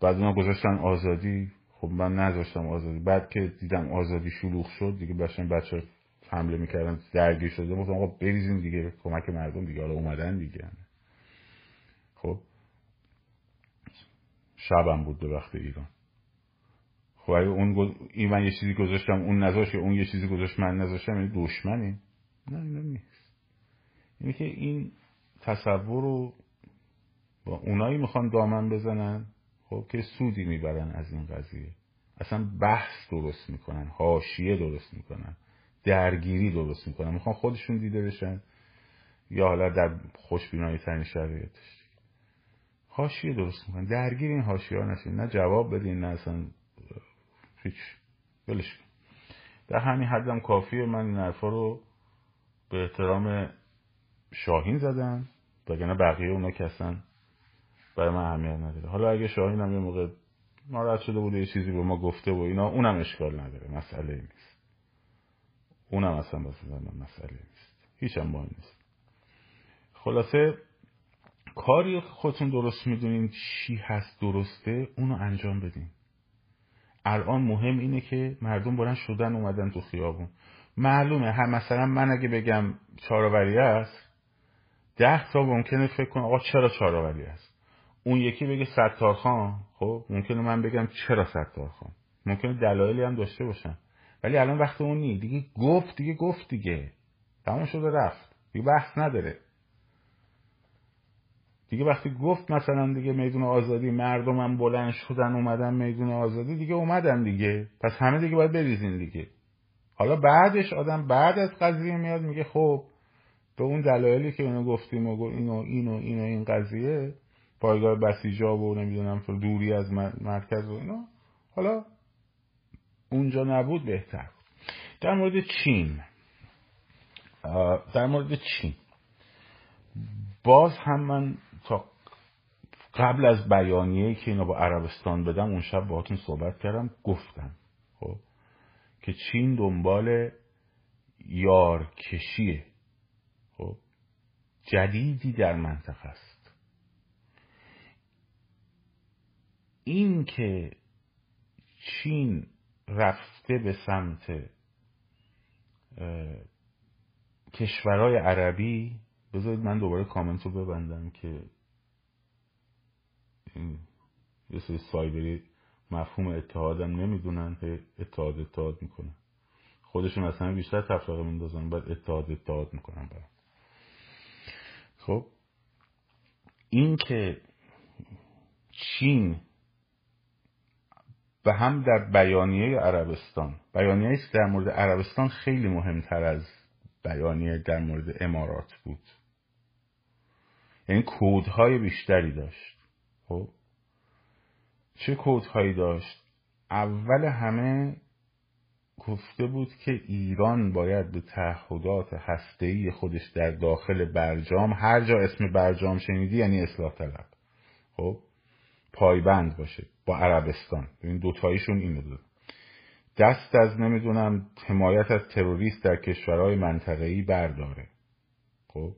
بعد اونا گذاشتن آزادی، خب من نذاشتم آزادی، بعد که دیدم آزادی شلوغ شد دیگه بچه‌ها بچه حمله میکردن درگیر شده، گفتم آقا بریزین دیگه، کمک مردم دیگه، حالا اومدن دیگه. خب شبم بود به وقت ایران. خب اگه این من یه چیزی گذاشتم اون نذاشت، اون یه چیزی گذاشت من نذاشتم، این دشمنی؟ نه اینا نیست. یعنی که این تصور رو با اونایی میخوان دامن بزنن خب که سودی میبرن از این قضیه، اصلا بحث درست میکنن، حاشیه درست میکنن، درگیری درست میکنن، میخوان خودشون دیده بشن یا حالا در خوشبینانه ترین شرایطش حاشیه درست میکنن. درگیر این حاشیه‌ها نشین، نه جواب بدین، نه اصلا هیچ، ولش کن. در همین حدم کافیه. من این حرفا رو به احترام شاهین زدم، وگرنه بقیه اونا که اصلا برای من اهمیت نداره. حالا اگه شاهین هم یه موقع ناراحت شده بود یه چیزی به ما گفته و اینا، اونم اشکال نداره، مسئله نیست، اونم اصلا واسه من مسئله نیست، هیچم مهم نیست. خلاصه کاری خودتون درست میدونین چی هست درسته، اونو انجام بدین. الان مهم اینه که مردم بلند شدن اومدن تو خیابون. معلومه هم مثلا من اگه بگم چهارآوریه است، 10 تا ممکنه فکر کنه آقا چرا چهارآوریه است، اون یکی بگه ستارخان، خب ممکنه من بگم چرا ستارخان، ممکنه دلایلی هم داشته باشن، ولی الان وقت اون نیست دیگه. گفت دیگه تمام شده رفت دیگه، بحث نداره دیگه. وقتی گفت مثلا دیگه میدون آزادی، مردمم بلند شدن اومدن میدون آزادی، دیگه اومدن دیگه، پس همه دیگه باید بریزین دیگه. حالا بعدش آدم بعد از قضیه میاد میگه خب به اون دلایلی که اونو گفتیم و اینو این قضیه پایگاه بسیجا و نمیدونم دوری از مرکز و اینا، حالا اونجا نبود بهتر. در مورد چین باز هم من تا قبل از بیانیه‌ای که اینا با عربستان بدم اون شب باهاتون صحبت کردم، گفتم خب که چین دنبال یارکشی خب جدیدی در منطقه است. این که چین رفته به سمت کشورهای عربی، بذارید من دوباره کامنت رو ببندم که یه سری سایبری مفهوم اتحادم نمیدونن، اتحاد میکنن خودشون، اصلا بیشتر تفرقه میندازن بعد اتحاد میکنن برن. خب این که چین و هم در بیانیه عربستان، بیانیه است در مورد عربستان خیلی مهمتر از بیانیه در مورد امارات بود، یعنی کودهای بیشتری داشت. خب چه کودهایی داشت؟ اول همه گفته بود که ایران باید به تعهدات هسته‌ای خودش در داخل برجام، هر جا اسم برجام شنیدی یعنی اصلاح طلب، خب پایبند باشه با عربستان. این دوتاییشون اینو داد، دست از نمیدونم حمایت از تروریست در کشورهای منطقه‌ای برداره، خب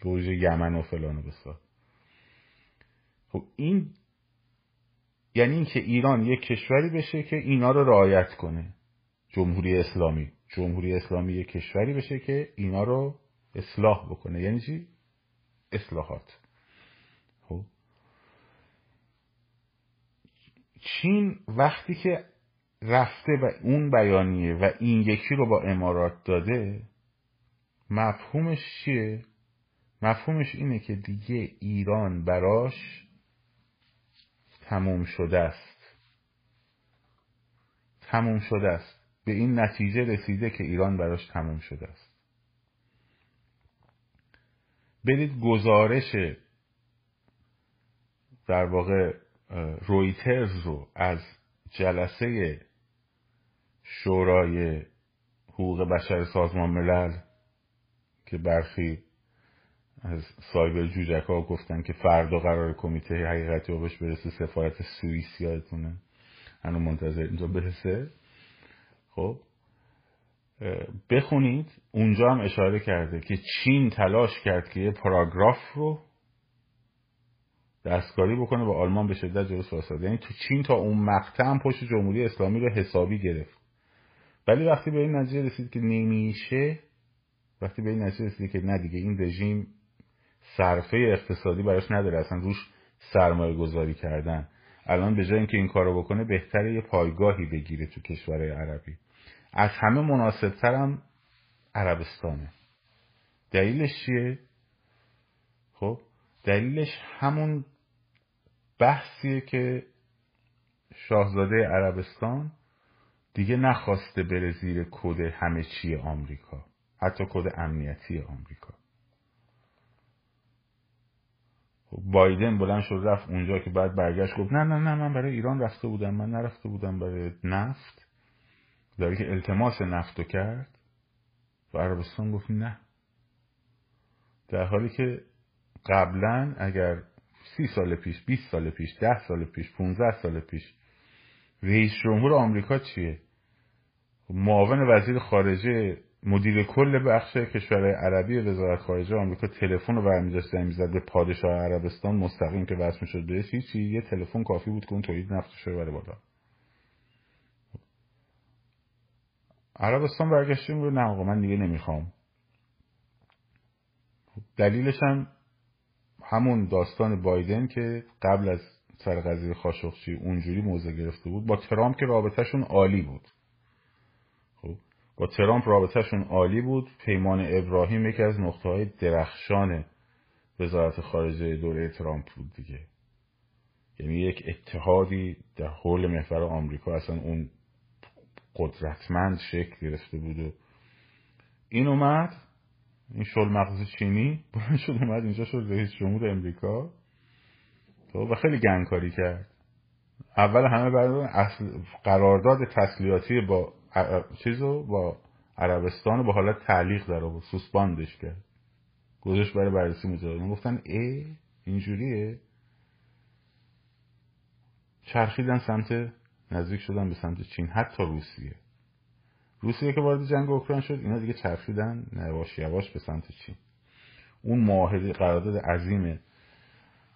روژه یمن و فلان و بسار. خب این یعنی این که ایران یک کشوری بشه که اینا رو رعایت کنه، جمهوری اسلامی یک کشوری بشه که اینا رو اصلاح بکنه. یعنی چی؟ اصلاحات. خب چین وقتی که رفته و اون بیانیه و این یکی رو با امارات داده، مفهومش چیه؟ مفهومش اینه که دیگه ایران براش تموم شده است. تموم شده است. به این نتیجه رسیده که ایران براش تموم شده است. برید گزارش در واقع رویترز رو از جلسه شورای حقوق بشر سازمان ملل که برخی از سایبر جوجک‌ها گفتن که فردا قرار کمیته حقیقتی رو بهش برسه، سفارت سوئیس یادتونه، هنوز منتظر اینجا برسه. خب بخونید، اونجا هم اشاره کرده که چین تلاش کرد که یه پاراگراف رو دستکاری بکنه و آلمان به شدت جلوش وایساد. یعنی تو چین تا اون مقطع هم پشت جمهوری اسلامی رو حسابی گرفت، ولی وقتی به این نتیجه رسید که نمیشه، وقتی به این نتیجه رسید که نه دیگه این رژیم صرفه اقتصادی براش نداره، اصلا روش سرمایه گذاری کردن، الان به جای اینکه این کارو بکنه بهتره یه پایگاهی بگیره تو کشورهای عربی. از همه مناسبتر هم عربستانه. دلیلش چیه؟ خب دلیلش همون بحثیه که شاهزاده عربستان دیگه نخواسته بره زیر کد همه چی آمریکا، حتی کد امنیتی آمریکا. بایدن بلند شد رفت اونجا که بعد برگشت گفت نه نه نه من برای ایران رفته بودم، من نرفته بودم برای نفت، داره که التماس نفتو کرد و عربستان گفت نه، در حالی که قبلا اگر 30 سال پیش، 20 سال پیش، 10 سال پیش، 15 سال پیش رئیس جمهور آمریکا چیه؟ معاون وزیر خارجه، مدیر کل بخش کشورهای عربی وزارت خارجه آمریکا تلفن رو برمی‌داشت می‌زد به پادشاه عربستان مستقیم که واسه می‌شد بهش، چی یه تلفن کافی بود که اون تولید نفتش رو بره بالا. عربستان برگشت میگه نه آقا من دیگه نمی‌خوام. دلیلش هم همون داستان بایدن که قبل از سر قضیه خاشقچی اونجوری موضع گرفته بود، با ترامپ که رابطه‌شون عالی بود. با ترامپ رابطهشون عالی بود. پیمان ابراهیم یکی از نقطه‌های درخشان وزارت خارجه دوره ترامپ بود دیگه. یعنی یک اتحادی در حول محور آمریکا اصلا اون قدرتمند شکل گرفته بود و این اومد، این شل مغز چینی بلند شد اومد اینجا شد رئیس جمهور آمریکا و خیلی گنگکاری کرد. اول همه برای اصل قرارداد تسلیحاتی با چیزو با عربستان با حالت تعلیق در آورد، سوسپاندش کرد، گذاشت برای بررسی مجدد. گفتن اینجوریه، چرخیدن سمت، نزدیک شدن به سمت چین، حتی روسیه که وارد جنگ اوکراین شد، اینا دیگه چرخیدن یواش یواش به سمت چین. اون معاهده قرارداد عظیم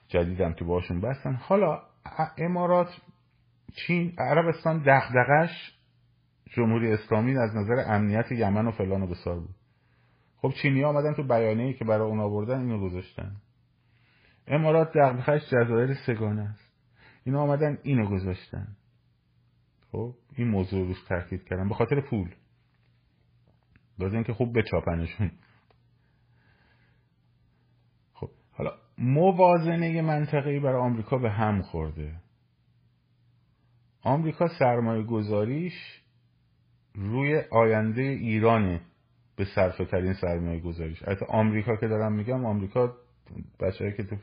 جدیدم که باهاشون بستن. حالا امارات، چین، عربستان دغدغش جمهوری اسلامی از نظر امنیت یمن و فلان و بسار بود. خب چینی ها آمدن تو بیانیه‌ای که برای اون آوردن اینو گذاشتن. امارات دغدغه‌اش جزایر سگانه است. اینا آمدن اینو گذاشتن. خب این موضوع روش تاکید کردن به خاطر پول. لازم اینکه خوب بچاپنشون. خب حالا موازنه منطقه‌ای برای آمریکا به هم خورده. آمریکا سرمایه گذاریش روی آینده ایرانه، به صرفه ترین سرمایه گذاریش. البته آمریکا که دارم میگم، آمریکا بچه‌ای که تو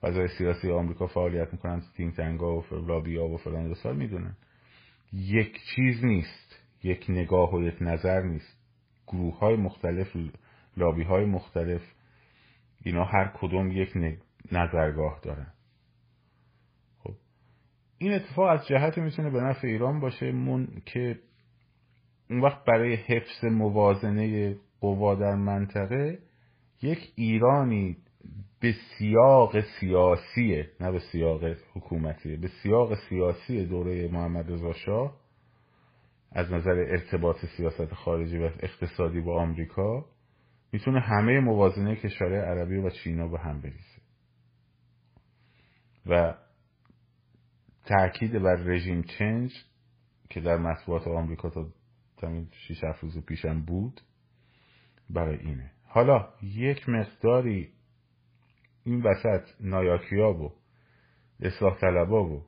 فضای سیاسی آمریکا فعالیت میکنن، تیم تنگا و رابیا و فلان رسال میدونن. یک چیز نیست، یک نگاه و یک نظر نیست. گروه های مختلف، لابی های مختلف، اینا هر کدوم یک نظرگاه دارن. خب این اتفاق از جهتی میتونه به نفع ایران باشه که اون وقت برای حفظ موازنه قوا در منطقه یک ایرانی به سیاق سیاسی، نه به سیاق حکومتی، به سیاق سیاسی دوره محمد رضا شاه از نظر ارتباط سیاست خارجی و اقتصادی با آمریکا میتونه همه موازنه کشورهای عربی و چینا به هم بریزه و تأکید بر رژیم چنج که در مطبوعات آمریکا تا همین 6-7 روز پیشم بود برای اینه. حالا یک مقداری این وسط نایاکیا و اصلاح طلبا و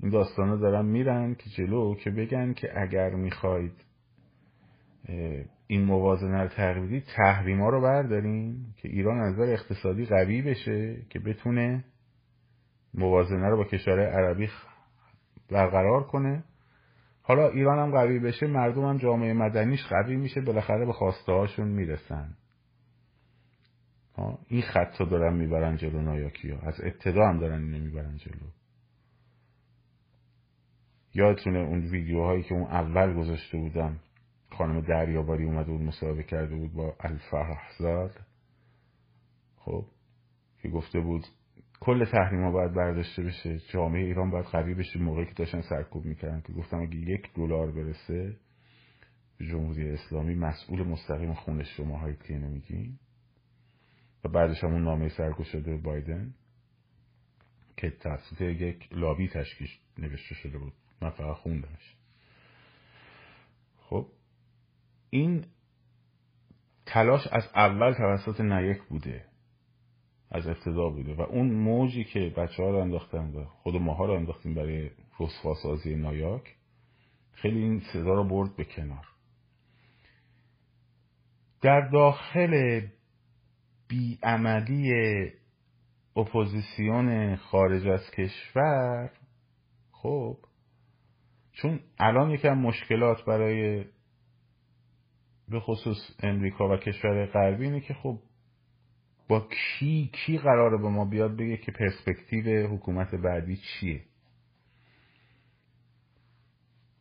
این داستانا دارن میرن که جلو که بگن که اگر میخواید این موازنه رو تغییر بدید تحریما رو بردارین که ایران از نظر اقتصادی قوی بشه که بتونه موازنه رو با کشورهای عربی برقرار کنه. حالا ایران هم قوی بشه، مردم هم جامعه مدنیش قوی میشه، بالاخره به خواسته هاشون میرسن. این خط رو دارن میبرن جلو نایاکی ها. از ابتدا هم دارن اینو میبرن جلو. یادتونه اون ویدیوهایی که اون اول گذاشته بودم، خانم دریاباری اومده بود مصاحبه کرده بود با الفرحزاد، خب که گفته بود کل تحریما باید برداشته بشه، جامعه ایران باید قوی بشه. موقعی که داشتن سرکوب میکردن که گفتم اگه $1 برسه به جمهوری اسلامی مسئول مستقیم خون شماهای تیه نمیگین. و بعدش همون نامه سرکوب شده بایدن که توسط یک لابی تشکیل نوشته شده بود، من فقط خوندمش. خب این تلاش از اول توسط نیک بوده، از ابتدا بوده و اون موجی که بچه‌ها رو انداختن و خود ماها رو انداختیم برای رسواسازی نایاک خیلی این صدا رو برد به کنار. در داخل بیعملی اپوزیسیون خارج از کشور، خب چون الان یکم مشکلات برای به خصوص امریکا و کشور غربی اینه که خب با کی قراره به ما بیاد بگه که پرسپکتیو حکومت بعدی چیه.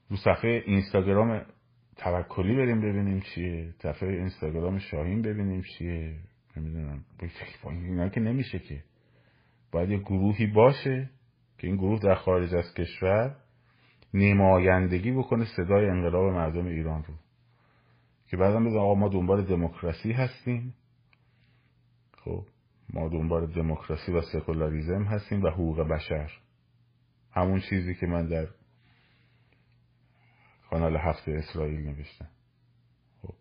رو صفحه اینستاگرام توکلی بریم ببینیم چیه، صفحه اینستاگرام شاهین ببینیم چیه، نمیدونم. اینا که نمیشه، که باید یه گروهی باشه که این گروه در خارج از کشور نمایندگی بکنه صدای انقلاب مردم ایران رو، که بعدم بگن آقا ما دنبال دموکراسی هستیم، خب ما دنبال دموکراسی و سکولاریسم هستیم و حقوق بشر، همون چیزی که من در کانال هفت اسرائیل نوشتم. خب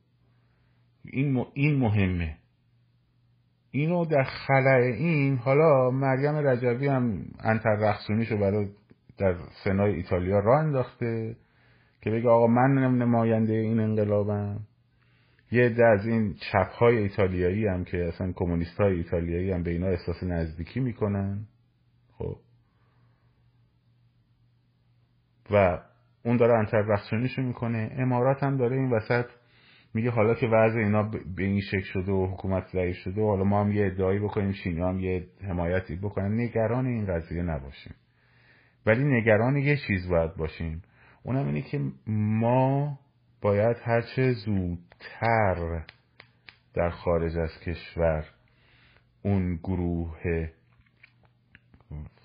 این مهمه. اینو در خلأ این حالا مریم رجبی هم انتر رخصونیشو برای در سنای ایتالیا راه انداخته که بگه آقا من نماینده این انقلابم. یه عده از این چپ‌های ایتالیایی هم که اصلا کمونیست‌های ایتالیایی هم به اینا احساس نزدیکی میکنن، خب و اون داره انتر رخصونیشو میکنه. امارات هم داره این وسط میگه حالا که وضع اینا به این شکل شده و حکومت ضعیف شده و حالا ما هم یه ادعایی بکنیم، چینی هم یه حمایتی بکنن، نگران این قضیه نباشیم. ولی نگران یه چیز باید باشیم، اونم اینه که ما باید هرچه زودتر در خارج از کشور اون گروه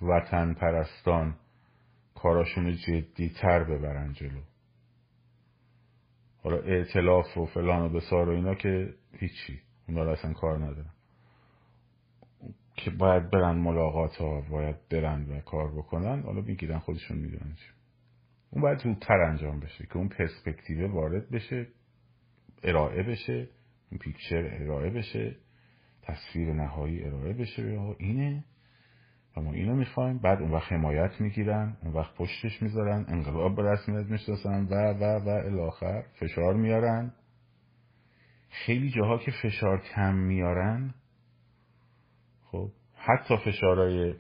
وطن پرستان کاراشونو جدی‌تر ببرن جلو. حالا ائتلاف و فلان و بسار و اینا که هیچی، اونا رو اصلا کار ندارن، که باید برن ملاقات ها، باید برن و کار بکنن. حالا میگیرن، خودشون میدونن چی. اون باید زودتر انجام بشه که اون پرسپکتیو وارد بشه، ارائه بشه، اون پیکچر ارائه بشه، تصویر نهایی ارائه بشه، اینه و ما اینو میخوایم. بعد اون وقت حمایت میگیرن، اون وقت پشتش میذارن، انقلاب به رسمیت میشناسن و الاخر فشار میارن. خیلی جاها که فشار کم میارن، خب حتی فشارهای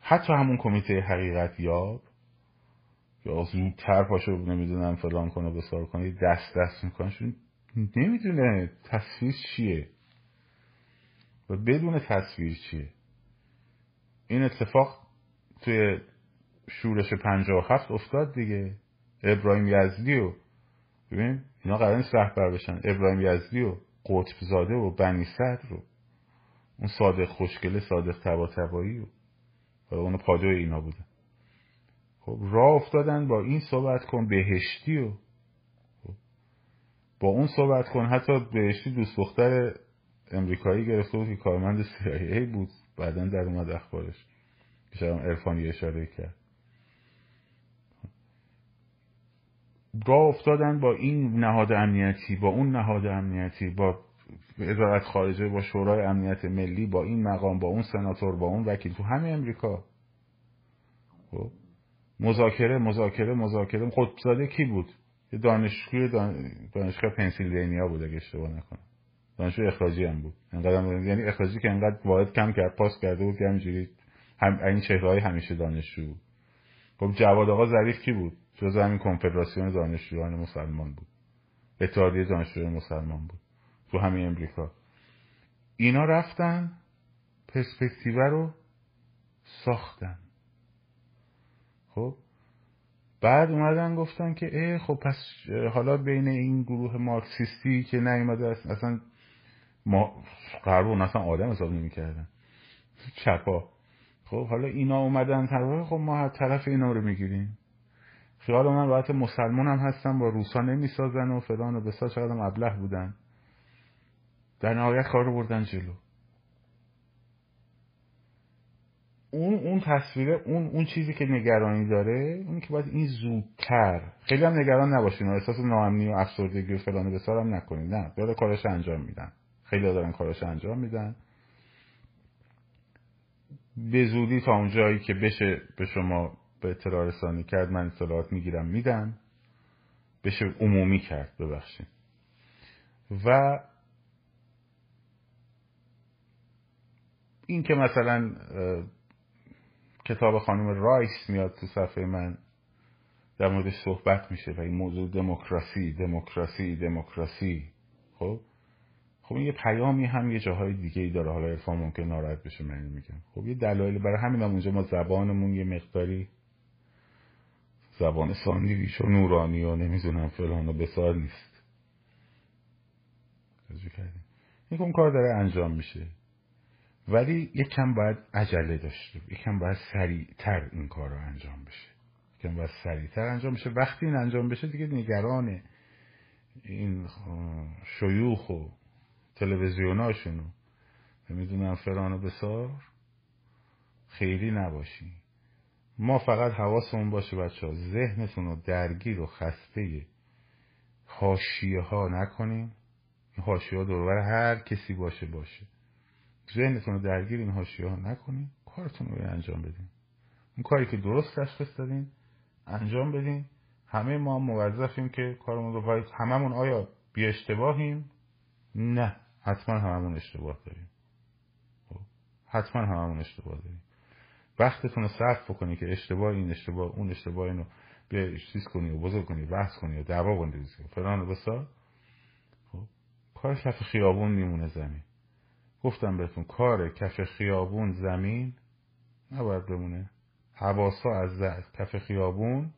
حتی همون کمیته حقیقت یاب یا زودتر پاشو نمیدونم فلان کنه بسار کنه، دست میکنشون، نمیدونه تصویر چیه و بدون تصویر چیه. این اتفاق توی شورش 57 افتاد دیگه. ابراهیم یزدی و ببین اینا قرار نیست رهبر بشن، ابراهیم یزدی و قطبزاده و بنی صدر رو اون صادق خوشگله، صادق طباطبایی و اون پادوی اینا بودن. خب راه افتادن با این صحبت کن بهشتی و با اون صحبت کن. حتی بهشتی دوست دختر امریکایی گرفته بود که کارمند CIA بود، بعداً در اومد اخبارش، شاید عرفانی اشاره کرد. راه افتادن با این نهاد امنیتی، با اون نهاد امنیتی، با وزارت خارجه، با شورای امنیت ملی، با این مقام، با اون سناتور، با اون وکیل تو همه امریکا. خب مذاکره مذاکره مذاکره. قطب‌زاده کی بود؟ دانشجوی دانشگاه پنسیلوانیا بود اگه اشتباه نکنم، دانشجو اخراجی هم بود. انقدر یعنی اخراجی که انقدر واحد کم کرد، پاس کرده بود که همینجوری این چهره‌های همیشه دانشجو بود. خب جواد آقا ظریف کی بود؟ جز همین کنفدراسیون دانشجویان مسلمان بود، اتحادیه دانشجویان مسلمان بود تو همین امریکا. اینا رفتن پرسپکتیو رو ساختن. خب بعد اومدن گفتن که ای خب پس حالا بین این گروه مارکسیستی که نیومده اصلا ما قربون اصلا آدم حساب نمی‌کردن چپا، خب حالا اینا اومدن طرف، خب ما هر طرف اینا رو میگیریم. خیال من باید مسلمان هم هستن با روسا نمیسازن و فلان و بسا، چقدر هم ابله بودن. در نهایت کار رو بردن جلو. اون تصویره، اون چیزی که نگرانی داره اون که باید این زودتر. خیلی هم نگران نباشین و احساس ناامنی و افسردگی و فلان و بسا هم نکنید. نه، داره کارش انجام میدن، خیلی دارن کارش انجام میدن. به زودی تا اونجایی که بشه به شما به اطلاع رسانی کرد، من اطلاعات میگیرم میدم، بشه عمومی کرد ببخشید. و این که مثلا کتاب خانم رایس میاد تو صفحه من در موردش صحبت میشه و این موضوع دموکراسی دموکراسی دموکراسی، خب این یه پیامی هم یه جاهای دیگه ای داره. حالا عرفان ممکن ناراحت بشه، من میگم خب یه دلایل برای همین هم اونجا ما زبانمون یه مقداری زبان ساندویچ و نورانی و نمیدونم فلان و بسار نیست. این کار داره انجام میشه، ولی یکم باید عجله داشته، یکم باید سریعتر این کار رو انجام بشه، یکم باید سریعتر انجام بشه. وقتی این انجام بشه دیگه نگران این شیوخ و تلویزیوناشونو نمیدونم فران و بسار خیلی نباشی. ما فقط حواسمون باشه بچه ها، ذهنتون رو درگیر و خسته حاشیه ها نکنیم. این حاشیه ها دور بر هر کسی باشه، ذهنتون رو درگیر این حاشیه ها نکنیم، کارتون رو انجام بدین. اون کاری که درست تشخیص دادین انجام بدین. همه ما موظفیم که کارمون رو باید. هممون آیا بی اشتباهیم؟ نه، حتما هممون اشتباه داریم، حتما هممون اشتباه داریم. وقتتون رو صرف بکنی که اشتباه این اشتباه اون اشتباه اینو به چیز کنی و بزرگ کنی، بحث کنی و دعوا کنی فلان و بسا، خب کار کف خیابون میمونه زمین. گفتم بهتون کار کف خیابون زمین نباید بمونه. حواسا از کف خیابون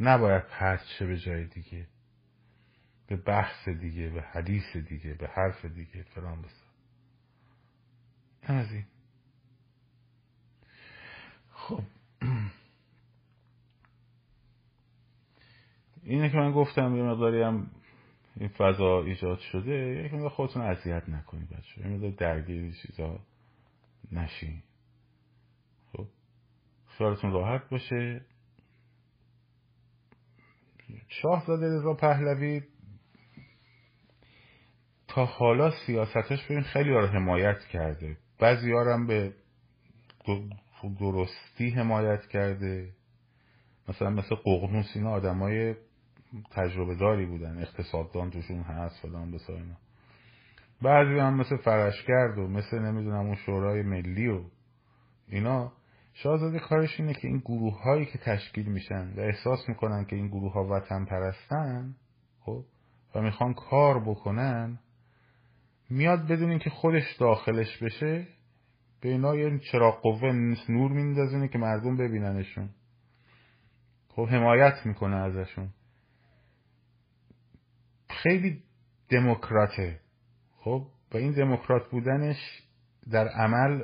نباید پرت شه به جای دیگه، به بحث دیگه، به حدیث دیگه، به حرف دیگه فلان بسا. از این خب اینه که من گفتم یه مقداری هم این فضا ایجاد شده، یک مقدار خودتون اذیت نکنید بچه‌ها، یه مقدار درگیر چیزا نشین. خب خیالتون راحت باشه. شاهزاده رضا پهلوی تا حالا سیاستش ببین خیلی ها رو حمایت کرده، بعضی ها رو هم به درستی حمایت کرده. مثلا ققنوس اینا آدمای تجربه داری بودن، اقتصاددان توشون هست فلان بسا اینا. بعضی هم مثل فرشگرد و مثل نمیدونم اون شورای ملی و اینا، شاهزاده کارش اینه که این گروه هایی که تشکیل میشن و احساس میکنن که این گروه ها وطن پرستن خب و میخوان کار بکنن، میاد بدون اینکه خودش داخلش بشه به اینا یه چراغ قوه نور میندازه که مردم ببیننشون، خب حمایت میکنه ازشون. خیلی دموکراته خب، و این دموکرات بودنش در عمل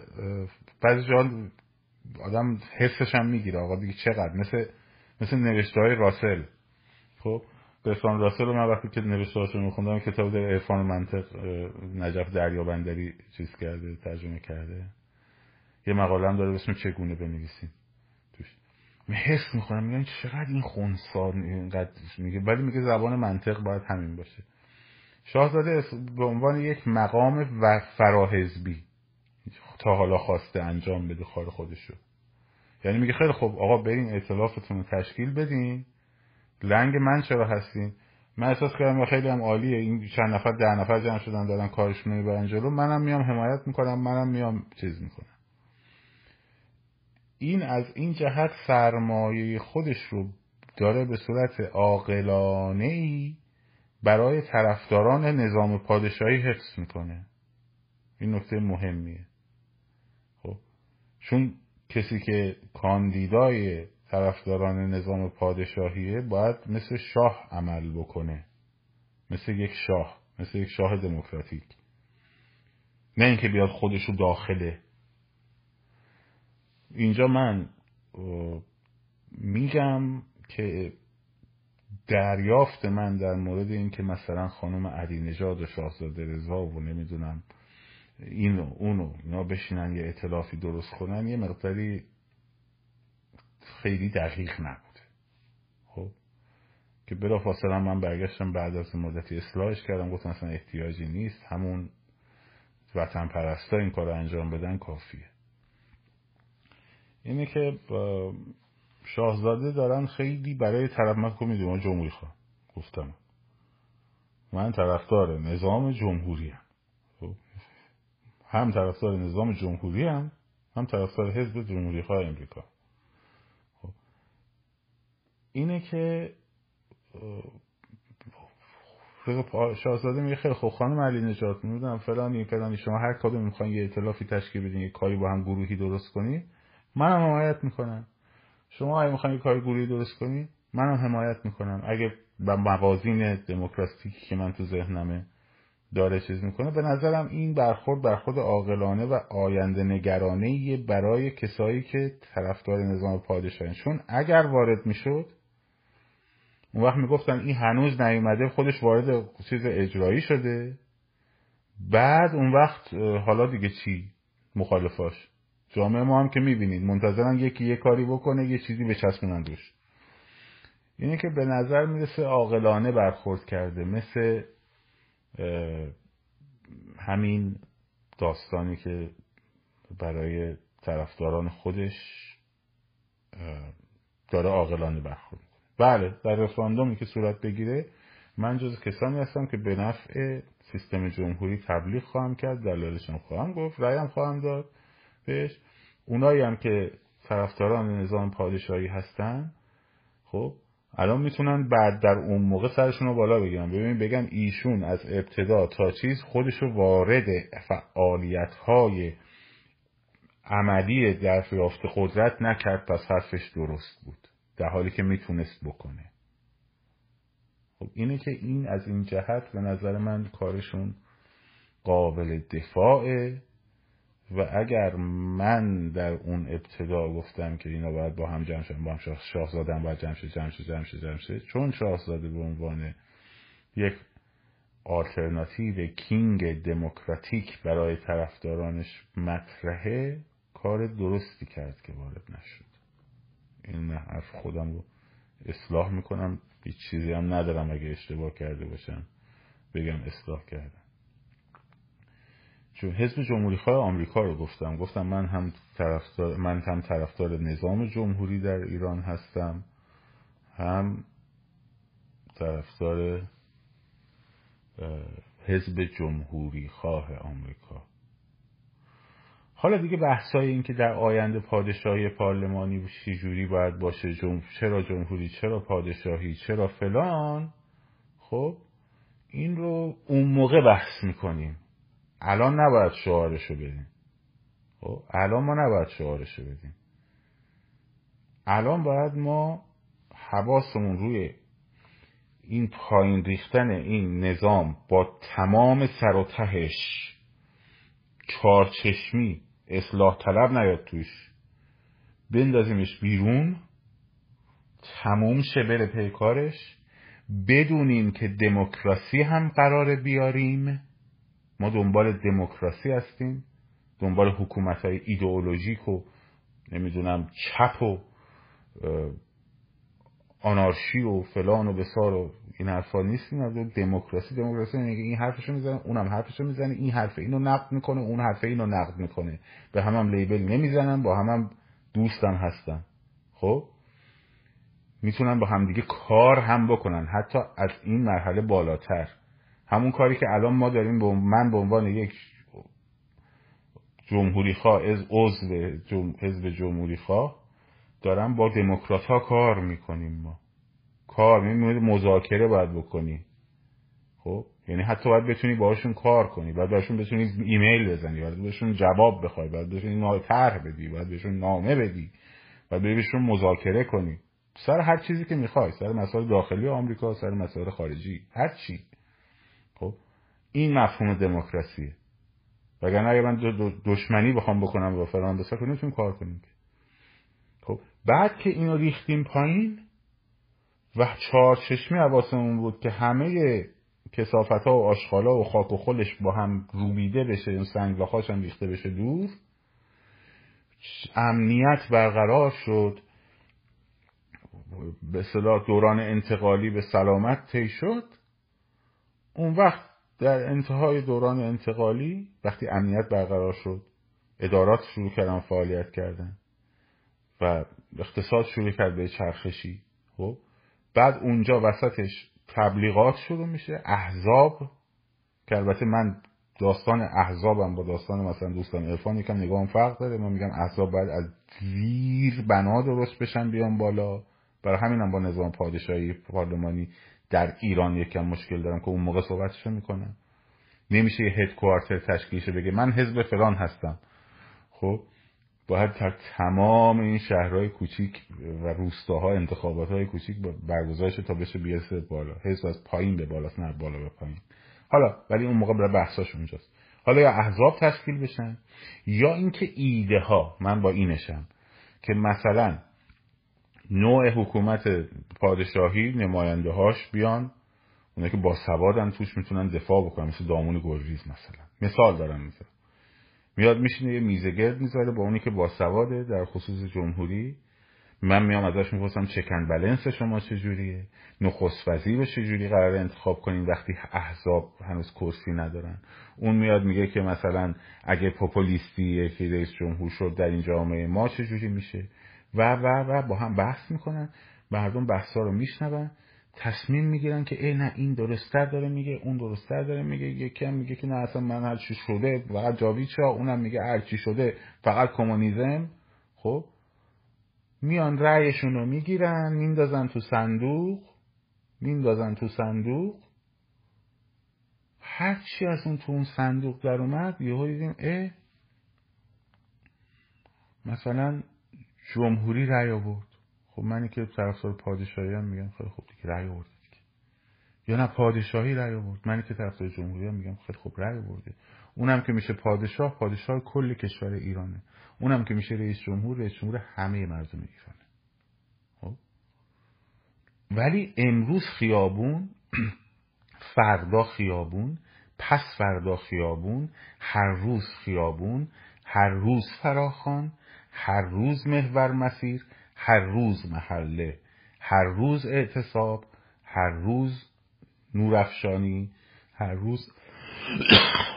بعضی جا آدم حسش هم میگیره آقا دیگه چقدر، مثل نوشته‌های راسل. خب برتراند راسل رو من وقتی که نوشته‌هاش رو می‌خوندم، کتاب در عرفان منطق نجف دریابندری چیز کرده، ترجمه کرده. یه مقاله هم داره اسم چگونه بنویسیم توش. من حس می‌کنم میگم چقدر این خنثی اینقدر میگه، ولی میگه زبان منطق باید همین باشه. شاهزاده به عنوان یک مقام و فراحزبی تا حالا خواسته انجام بده کار خودش رو. یعنی میگه خیلی خب آقا برین ائتلافتون رو تشکیل بدین، لنگ من چرا هستین؟ من احساس کردم خیلی هم عالیه، این چند نفر 10 نفر جمع شدن دارن کارشون رو میبرن جلو، منم میام حمایت میکنم، منم میام چیز میکنم. این از این جهت سرمایه خودش رو داره به صورت عاقلانه‌ای برای طرفداران نظام پادشاهی حفظ میکنه. این نکته مهمیه. خب چون کسی که کاندیدای طرفداران نظام پادشاهیه باید مثل شاه عمل بکنه، مثل یک شاه دموکراتیک، نه اینکه بیاد خودشو داخله. اینجا من میگم که دریافت من در مورد این که مثلا خانم علی نژاد و شاهزاده رضا و نمیدونم اینو اونو اینا بشینن یه ائتلافی درست کنن یه مقداری خیلی دقیق نبوده. خب که بلافاصله من برگشتم بعد از مدتی اصلاحش کردم، گفتم اصلا احتیاجی نیست، همون وطن پرستا این کارو انجام بدن کافیه. اینه که شاهزاده دارن خیلی برای طرف من که میدونم جمهوری خواه، گفتم من طرفدار نظام جمهوری هم طرفدار نظام جمهوری هم طرفدار حزب جمهوری خواه امریکا. اینه که شاهزاده میگه خیلی خب خانم علی نجات میدونم فلانی شما هر کدوم میخواین یه ائتلافی تشکیل بدین، یه کاری با هم گروهی درست کنی، منم حمایت میکنم. شما اگه میخواین یه کاری گروهی درست کنی، منم حمایت میکنم. اگه با موازین دموکراتیکی که من تو ذهنمه داره چیز میکنه، به نظرم این برخورد عاقلانه و آینده نگرانه برای کسایی که طرفدار نظام پادشاهن. چون اگر وارد میشد اون وقت میگفتن این هنوز نیومده، خودش وارد چیز اجرایی شده، بعد اون وقت حالا دیگه چی مخالفاش؟ جامعه ما هم که میبینید منتظرن یکی یه کاری بکنه، یه چیزی بچسبونن دوش. اینه که به نظر میرسه عاقلانه برخورد کرده، مثل همین داستانی که برای طرفداران خودش داره عاقلانه برخورد میکنه. بله در رفراندومی که صورت بگیره من جز کسانی هستم که به نفع سیستم جمهوری تبلیغ خواهم کرد، دلایلشم خواهم گفت، رأیم خواهم داد بهش. اونایی هم که طرفداران نظام پادشاهی هستن خب الان میتونن بعد در اون موقع سرشون رو بالا بگیرن، بگن ایشون از ابتدا تا چیز خودش رو وارد فعالیت‌های عملی در یافت قدرت نکرد، پس حرفش درست بود، در حالی که میتونست بکنه. خب اینه که این از این جهت به نظر من کارشون قابل دفاعه و اگر من در اون ابتدا گفتم که اینا باید با هم جمع شن، با هم شاهزاده هم باید جمع شه، چون شاهزاده به عنوان یک آلترناتیو کینگ دموکراتیک برای طرفدارانش مطرحه، کار درستی کرد که وارد نشد. این حرف خودم رو اصلاح میکنم، هیچ چیزی هم ندارم اگه اشتباه کرده باشم بگم اصلاح کردم. چون حزب جمهوری‌خواه آمریکا رو گفتم من هم طرفدار نظام جمهوری در ایران هستم، هم طرفدار حزب جمهوری‌خواه آمریکا. حالا دیگه بحثای این که در آینده پادشاهی پارلمانی چه جوری باید باشه، چرا جمهوری، چرا پادشاهی، چرا فلان، خب این رو اون موقع بحث می‌کنیم. الان نباید شعارشو بدیم. خب الان ما نباید شعارشو بدیم. الان باید ما حواسمون روی این پایین ریختن این نظام با تمام سر و تهش، چارچشمی، اصلاح طلب نیاد توش، بندازیمش بیرون، تموم شه بره پیکارش، بدونیم که دموکراسی هم قراره بیاریم. ما دنبال دموکراسی هستیم، دنبال حکومت‌های ایدئولوژیک و نمیدونم چپ و آنارشی و فلان و بسار و این حرفا نیستیم. دموکراسی میگه این حرفشو میزنه، اونم حرفشو میزنه، این حرف اینو نقد میکنه، اون حرف اینو نقد میکنه، به هم لیبل نمیزنن، با هم دوستن هستن. خب میتونن با همدیگه کار هم بکنن، حتی از این مرحله بالاتر. همون کاری که الان ما داریم، من به عنوان یک جمهوری خواه، عضو جمهوری خواه دارم با دموکرات ها کار میکنیم. ما کار میکنیم، مذاکره باید بکنی. خب یعنی حتی باید بتونی باهاشون کار کنی، باید باشون بتونی ایمیل بزنی، باید بهشون جواب بخوای، باید بهشون نامه بدی، باید بهشون نامه بدی، باید بهشون مذاکره کنی سر هر چیزی که میخوای، سر مسائل داخلی آمریکا، سر مسائل خارجی، هر چی. خب این مفهوم دموکراسیه. وگرنه اگه من دشمنی بخوام بکنم با فلان بسار کنیم، نمیتونیم کار کنیم. خب بعد که اینو ریختیم پایین و چهارچشمی حواسمون بود که همه کثافت‌ها و آشغال‌ها و خاک و خلش با هم روبیده بشه، این سنگلاخاش هم ریخته بشه دور، امنیت برقرار شد، به اصطلاح دوران انتقالی به سلامت طی شد. اون وقت در انتهای دوران انتقالی وقتی امنیت برقرار شد، ادارات شروع کردن فعالیت کردن و اقتصاد شروع کرد به چرخشی. خب بعد اونجا وسطش تبلیغات شروع میشه، احزاب. که البته من داستان احزابم با داستان مثلا دوستان عرفان یکم نگاهم فرق داره. من میگم احزاب باید از زیر بنا درست بشن بیان بالا، برای همینم با نظام پادشاهی پارلمانی در ایران یکم مشکل دارم که اون موقع صحبتشو میکنم. نمیشه یه هدکوارتر تشکیل شه بگه من حزب فلان هستم. خب باید در تمام این شهرهای کوچیک و روستاها انتخاباتهای کوچیک برگزار شه تا بشه بیرسه بالا. حزب از پایین به بالاست، نه بالا به پایین. حالا ولی اون موقع برای بحثاش اونجاست. حالا یا احزاب تشکیل بشن، یا اینکه ایده ها، من با اینشم که مثلا نوع حکومت پادشاهی نماینده هاش بیان، اونا که با سوادن توش میتونن دفاع بکنن، مثل دامون گلریز مثلا، مثال دارم میزنم، میاد میشینه یه میزه گرد میذاره با اونی که با سواده در خصوص جمهوری. من میام ازش میپرسم چکن بلنس شما چجوریه، نخست وزیر چجوری قراره انتخاب کنین وقتی احزاب هنوز کرسی ندارن. اون میاد میگه که مثلا اگه پاپولیستی که رئیس جمهور شد در این جامعه ما چجوری میشه و با هم بحث میکنن. مردم بحثا رو میشنون، تصمیم میگیرن که ای نه این درست‌تر داره میگه، اون درست‌تر داره میگه، یکی هم میگه که نه اصلا من هر چی شده فقط جاویدشاه، اونم میگه هر چی شده فقط کمونیسم. خب میان رأیشون رو میگیرن، میندازن تو صندوق. هر چی از اون تو اون صندوق در اومد، یهو دیدیم ای مثلا جمهوری رأی آورد. خب منی که طرفدار پادشاهی هم میگم خیلی خب دیگه رأی آورد دیگه. یا نه پادشاهی رأی آورد، منی که طرفدار جمهوری هم میگم خیلی خب رأی آورده. اونم که میشه پادشاه کل کشور ایرانه، اونم که میشه رئیس جمهور همه مردم ایرانه. خب ولی امروز خیابون، فردا خیابون، پس فردا خیابون، هر روز خیابون، هر روز فراخوان، هر روز محور مسیر، هر روز محله، هر روز اعتصاب، هر روز نورافشانی، هر روز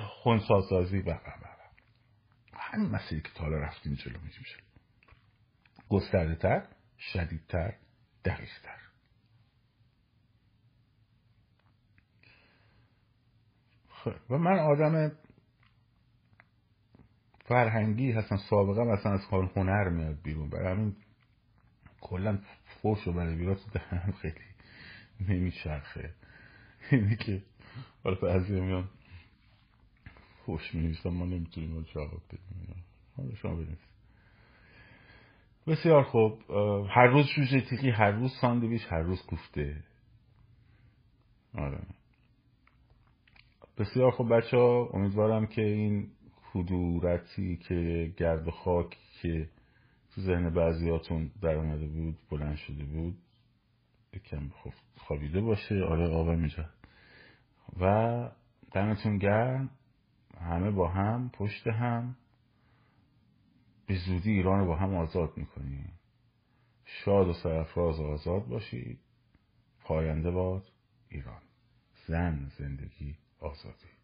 خونسازسازی و همین مسیری که تا حالا رفتیم جلو میریم جلو، گسترده تر، شدیدتر، دقیق تر. و من آدم فرهنگی هستن، سابقه مثلا از کار هنر میاد بیرون، برای همین کلا فوش و بدبیرات دهنم خیلی نمیچرخه. اینی که حالا بعضی میان فوش مینویسن، ما نمیتونیم اون جواب بدیم، حالا شما ببینید. بسیار خوب، هر روز جوجه تیکی، هر روز ساندویچ، هر روز کوفته. آره بسیار خوب بچه‌ها، امیدوارم که این کدورتی که گرد خاک که تو ذهن بعضیاتون در اومده بود بلند شده بود یکم خوابیده باشه. آره آقا میجا و دمتون گرم، همه با هم پشت هم، به زودی ایران رو با هم آزاد میکنیم. شاد و سرفراز و آزاد باشید. پاینده باد ایران. زن، زندگی، آزادی.